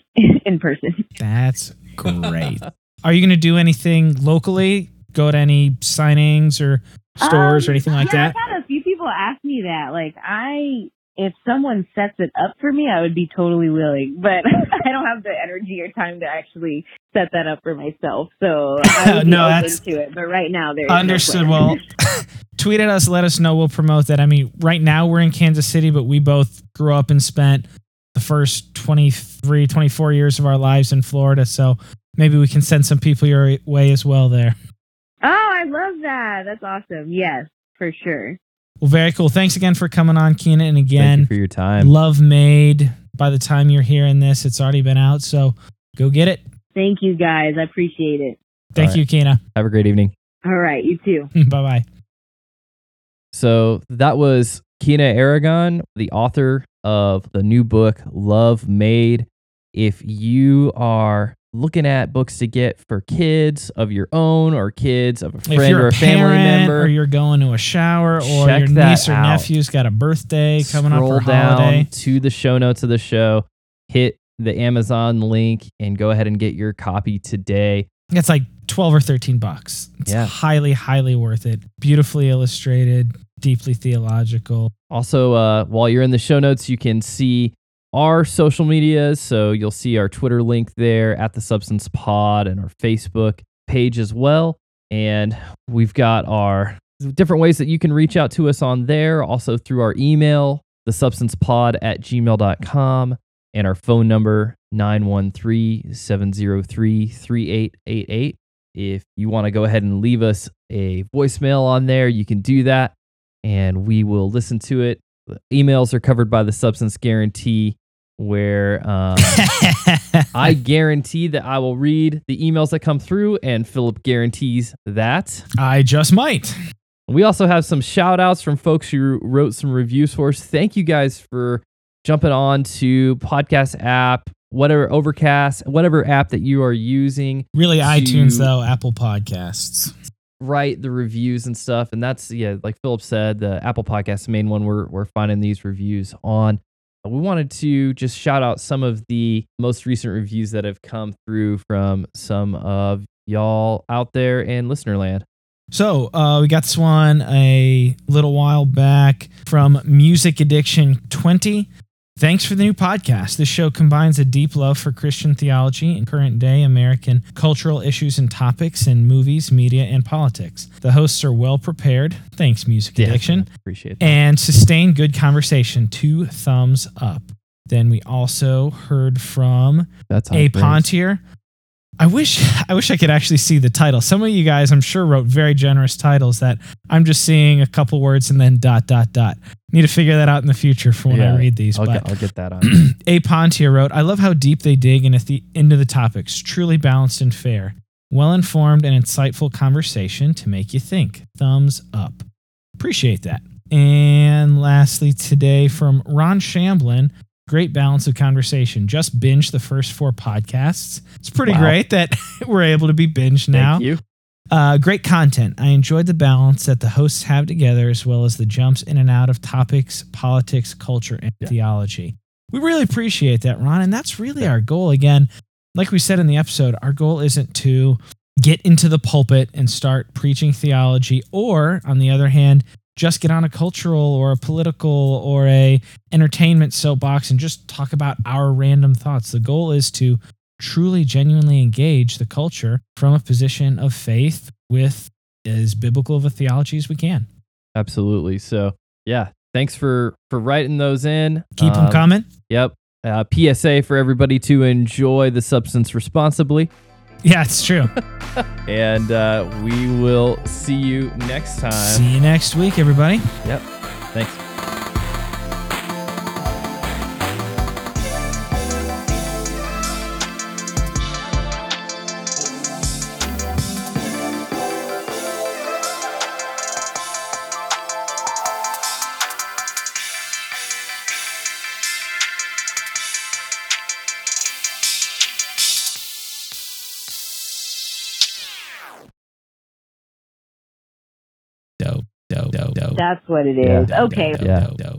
in person. That's great. Are you going to do anything locally? Go to any signings or stores um, or anything like yeah, that? I've had a few people ask me that. Like, I, if someone sets it up for me, I would be totally willing, but I don't have the energy or time to actually set that up for myself. So I would be no, open that's to it. But right now, there is understood. No well. Tweet at us, let us know, we'll promote that. I mean, right now we're in Kansas City, but we both grew up and spent the first twenty-three, twenty-four years of our lives in Florida, so maybe we can send some people your way as well there. Oh, I love that. That's awesome. Yes, for sure. Well, very cool. Thanks again for coming on, Quina, and again, thank you for your time. Love Made, by the time you're hearing this, it's already been out, so go get it. Thank you, guys. I appreciate it. Thank All you, right. Quina. Have a great evening. All right, you too. Bye-bye. So that was Quina Aragón, the author of the new book, Love Made. If you are looking at books to get for kids of your own or kids of a friend or a, a family member, or you're going to a shower, or your niece or nephew's got a birthday coming up for a holiday, scroll down to the show notes of the show, hit the Amazon link, and go ahead and get your copy today. It's like twelve or thirteen bucks. It's yeah. highly, highly worth it. Beautifully illustrated, deeply theological. Also, uh, while you're in the show notes, you can see our social media. So you'll see our Twitter link there at The Substance Pod, and our Facebook page as well. And we've got our different ways that you can reach out to us on there. Also through our email, thesubstancepod at gmail dot com, and our phone number, nine one three, seven zero three, three eight eight eight. If you want to go ahead and leave us a voicemail on there, you can do that, and we will listen to it. Emails are covered by the Substance Guarantee, where um, I guarantee that I will read the emails that come through, and Philip guarantees that I just might. We also have some shout-outs from folks who wrote some reviews for us. Thank you guys for jumping on to podcast app, whatever, Overcast, whatever app that you are using. Really to, iTunes, though, Apple Podcasts. Right, the reviews and stuff. And that's, yeah, like Philip said, the Apple Podcasts, the main one we're, we're finding these reviews on. We wanted to just shout out some of the most recent reviews that have come through from some of y'all out there in listener land. So uh, we got this one a little while back from Music Addiction twenty. Thanks for the new podcast. This show combines a deep love for Christian theology and current-day American cultural issues and topics in movies, media, and politics. The hosts are well-prepared. Thanks, Music yeah, Addiction. Appreciate that. And sustain good conversation. Two thumbs up. Then we also heard from That's A. Pontier. I wish I wish I could actually see the title. Some of you guys, I'm sure, wrote very generous titles that I'm just seeing a couple words and then dot, dot, dot. Need to figure that out in the future for when yeah, I read these. I'll, but get, I'll get that on. A. Pontier wrote, I love how deep they dig into the, into the topics. Truly balanced and fair. Well-informed and insightful conversation to make you think. Thumbs up. Appreciate that. And lastly today from Ron Shamblin, great balance of conversation. Just binge the first four podcasts. It's pretty wow. great that we're able to be binged now. Thank you. Uh, great content. I enjoyed the balance that the hosts have together, as well as the jumps in and out of topics, politics, culture, and yeah. theology. We really appreciate that, Ron. And that's really yeah. our goal. Again, like we said in the episode, our goal isn't to get into the pulpit and start preaching theology, or on the other hand, just get on a cultural or a political or a entertainment soapbox and just talk about our random thoughts. The goal is to truly, genuinely engage the culture from a position of faith with as biblical of a theology as we can. Absolutely. So, yeah, thanks for, for writing those in. Keep um, them coming. Yep. Uh, P S A for everybody to enjoy the substance responsibly. Yeah, it's true. And uh, we will see you next time. See you next week, everybody. Yep. Thanks. That's what it is. Yeah. Okay. Yeah.